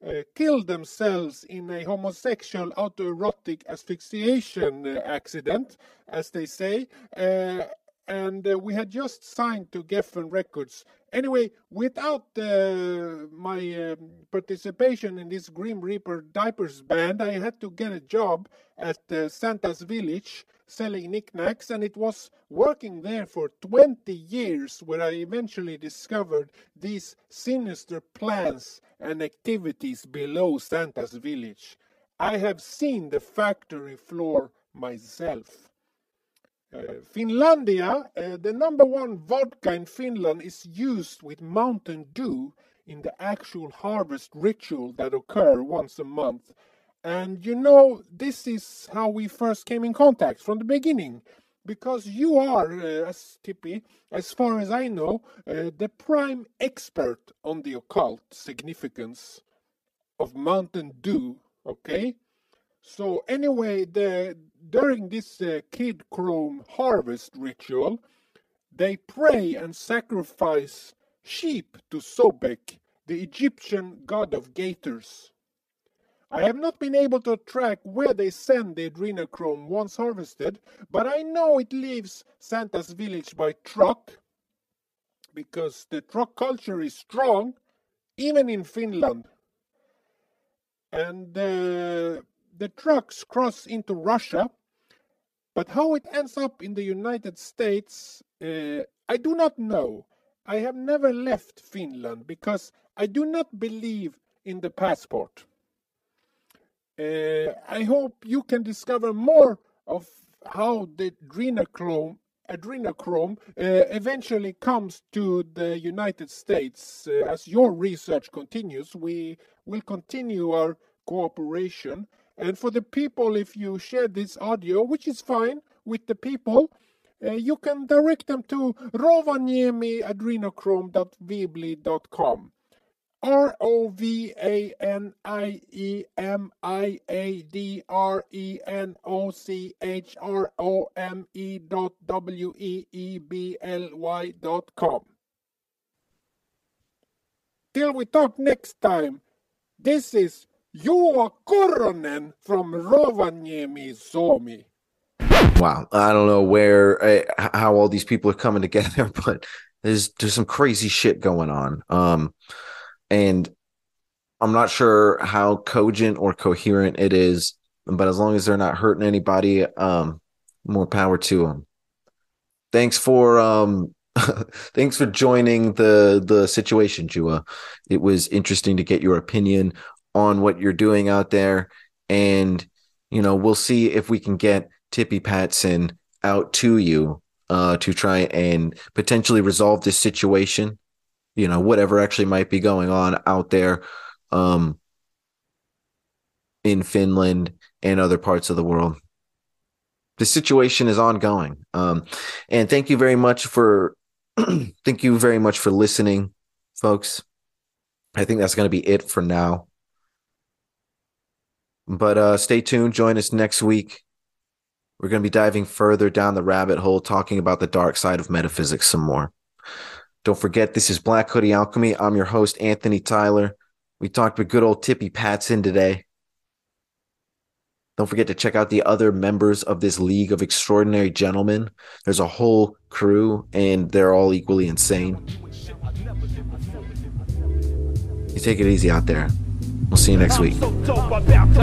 Uh, killed themselves in a homosexual autoerotic asphyxiation uh, accident, as they say, uh, and uh, we had just signed to Geffen Records. Anyway, without uh, my uh, participation in this Grim Reaper Diapers band, I had to get a job at uh, Santa's Village selling knickknacks, and it was working there for twenty years where I eventually discovered these sinister plans and activities below Santa's Village. I have seen the factory floor myself. Uh, Finlandia, uh, the number one vodka in Finland, is used with Mountain Dew in the actual harvest ritual that occurs once a month. And you know, this is how we first came in contact from the beginning. Because you are, uh, as Tippy, as far as I know, uh, the prime expert on the occult significance of Mountain Dew, okay? So anyway, the, during this uh, Kid Chrome harvest ritual, they pray and sacrifice sheep to Sobek, the Egyptian god of gators. I have not been able to track where they send the adrenochrome once harvested, but I know it leaves Santa's Village by truck, because the truck culture is strong, even in Finland. And uh, the trucks cross into Russia, but how it ends up in the United States, uh, I do not know. I have never left Finland, because I do not believe in the passport. Uh, I hope you can discover more of how the adrenochrome, adrenochrome uh, eventually comes to the United States. Uh, as your research continues, we will continue our cooperation. And for the people, if you share this audio, which is fine with the people, uh, you can direct them to rovaniemi adrenochrome dot weebly dot com. R O V A N I E M I A D R E N O C H R O M E dot W E E B L Y dot com. Till we talk next time, this is Juha Kourhonen from Rovaniemi, Suomi. Wow, I don't know where, I, how all these people are coming together, but there's, there's some crazy shit going on. Um... And I'm not sure how cogent or coherent it is, but as long as they're not hurting anybody, um, more power to them. Thanks for um, thanks for joining the the situation, Juha. It was interesting to get your opinion on what you're doing out there, and you know, we'll see if we can get Tippy Patson out to you uh, to try and potentially resolve this situation. You know, whatever actually might be going on out there um, in Finland and other parts of the world. The situation is ongoing. Um, and thank you very much for thank you very much for listening, folks. I think that's going to be it for now. But uh, stay tuned. Join us next week. We're going to be diving further down the rabbit hole, talking about the dark side of metaphysics some more. Don't forget, this is Black Hoodie Alchemy. I'm your host, Anthony Tyler. We talked with good old Tippy Patson today. Don't forget to check out the other members of this League of Extraordinary Gentlemen. There's a whole crew, and they're all equally insane. You take it easy out there. We'll see you next week.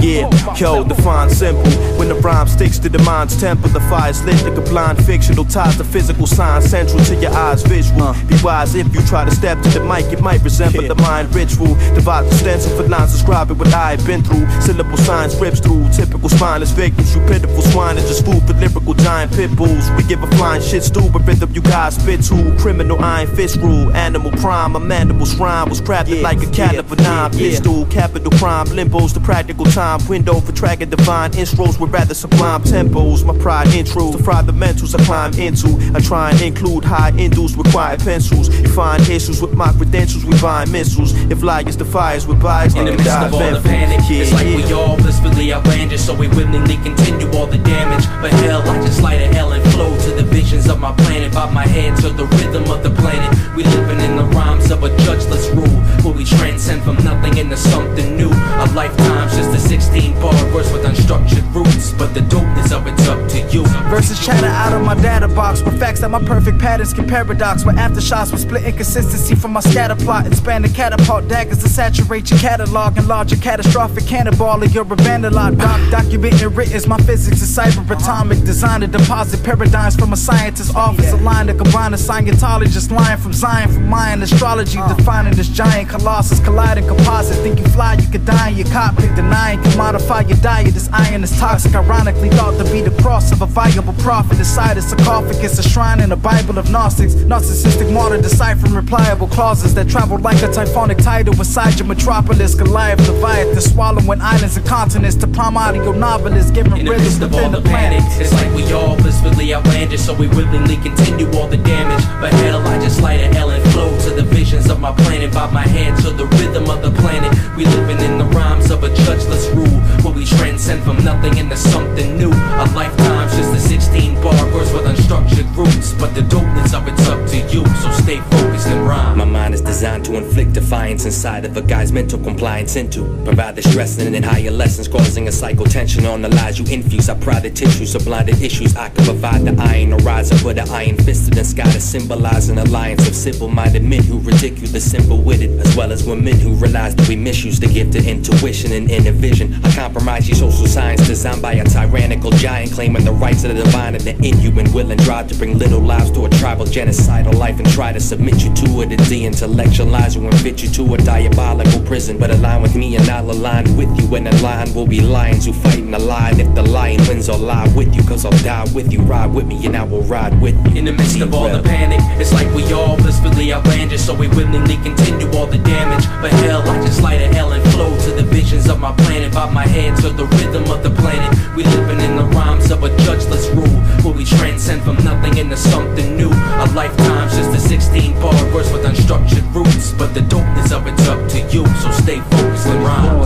Yeah, yo, define simple. When the rhyme sticks to the mind's temper, the fire's lit like a blind fictional ties to physical signs central to your eyes visual. Uh. Be wise if you try to step to the mic, it might resemble yeah. the mind ritual. Divide the stencil for lines, describe it what I've been through. Syllable signs rips through, typical spineless victims. You pitiful swine is just food for lyrical giant pit bulls. We give a flying shit stew, but rhythm you guys spit to. Criminal iron fist rule, animal prime, a mandibles rhyme was crafted yeah. like a cat of a nine pistol. Cap capital crime. Limbo's the practical time window for tracking divine intros with rather sublime tempos. My pride intros to fry the mentals I climb into. I try and include high induced with quiet pencils. You find issues with my credentials, we find missiles. If liars defies with bias, they can dive all the panic. Yeah, it's like yeah. we all blissfully outlandish, so we willingly continue all the damage. But hell, I just light a hell and flow to the visions of my planet. Bob my head to the rhythm of the planet. We living in the rhymes of a judgeless rule, where we transcend from nothing into something new. A lifetime's just a sixteen bar verse with unstructured roots, but the dopeness of it's up to you. Verses chatter out of my data box, with facts that my perfect patterns can paradox. Where aftershocks will split inconsistency from my scatter plot. Expand the catapult daggers to saturate your catalog and larger catastrophic cannonball of your abandoned lot. Doc, documenting written, my physics is cyberatomic. Designed to deposit paradigms from a scientist's office. A line to combine a scientologist lying from Zion, from Mayan astrology, defining this giant colossus colliding composite. Think you fly, you could die in your cockpit. Denying you modify your diet. This iron is toxic, ironically thought to be the cross of a viable prophet. Inside a sarcophagus, a shrine in a Bible of Gnostics. Narcissistic martyr deciphering repliable clauses that travel like a typhonic tidal inside your metropolis. Goliath, Leviathan, swallowing islands and continents to prime audio novelists, giving rhythms within the planet. It's like we all blissfully outlandish, so we willingly continue all the damage. But hell, I just light a hell and flow to the visions of my planet. Bob my head to the rhythm of the planet. We living in the rhymes of a judgeless rule, where we transcend from nothing into something new. A lifetime's just a sixteen bar verse with unstructured roots, but the dopeness of it's up to you, so stay focused and rhyme. My mind is designed to inflict defiance inside of a guy's mental compliance into. Provide the stress and then higher lessons, causing a psychotension on the lies you infuse. I pry the tissues of blinded issues. I can provide the iron ariser with an iron fisted and sky to symbolize an alliance of simple-minded men who ridiculous, simple-witted, as well as women who realize that we misuse the gift of intuition and inner vision. I compromise your social science designed by a tyrannical giant, claiming the rights of the divine and the inhuman will and drive to bring little lives to a tribal genocidal life and try to submit you to it and de-intellectualize you and fit you to a diabolical prison. But align with me and I'll align with you, and align will be lions who fight in the line. If the lion wins, I'll lie with you, cause I'll die with you. Ride with me and I will ride with you. In the midst of all the panic, it's like we all blissfully outlandish, so we willingly continue all the damage. But hell, I just light a hell and flow to the visions of my planet. Bob my head to the rhythm of the planet. We living in the rhymes of a judgeless rule, where we transcend from nothing into something new. A lifetime's just a sixteen bar verse with unstructured roots, but the dopeness of it's up to you, so stay focused and rhyme.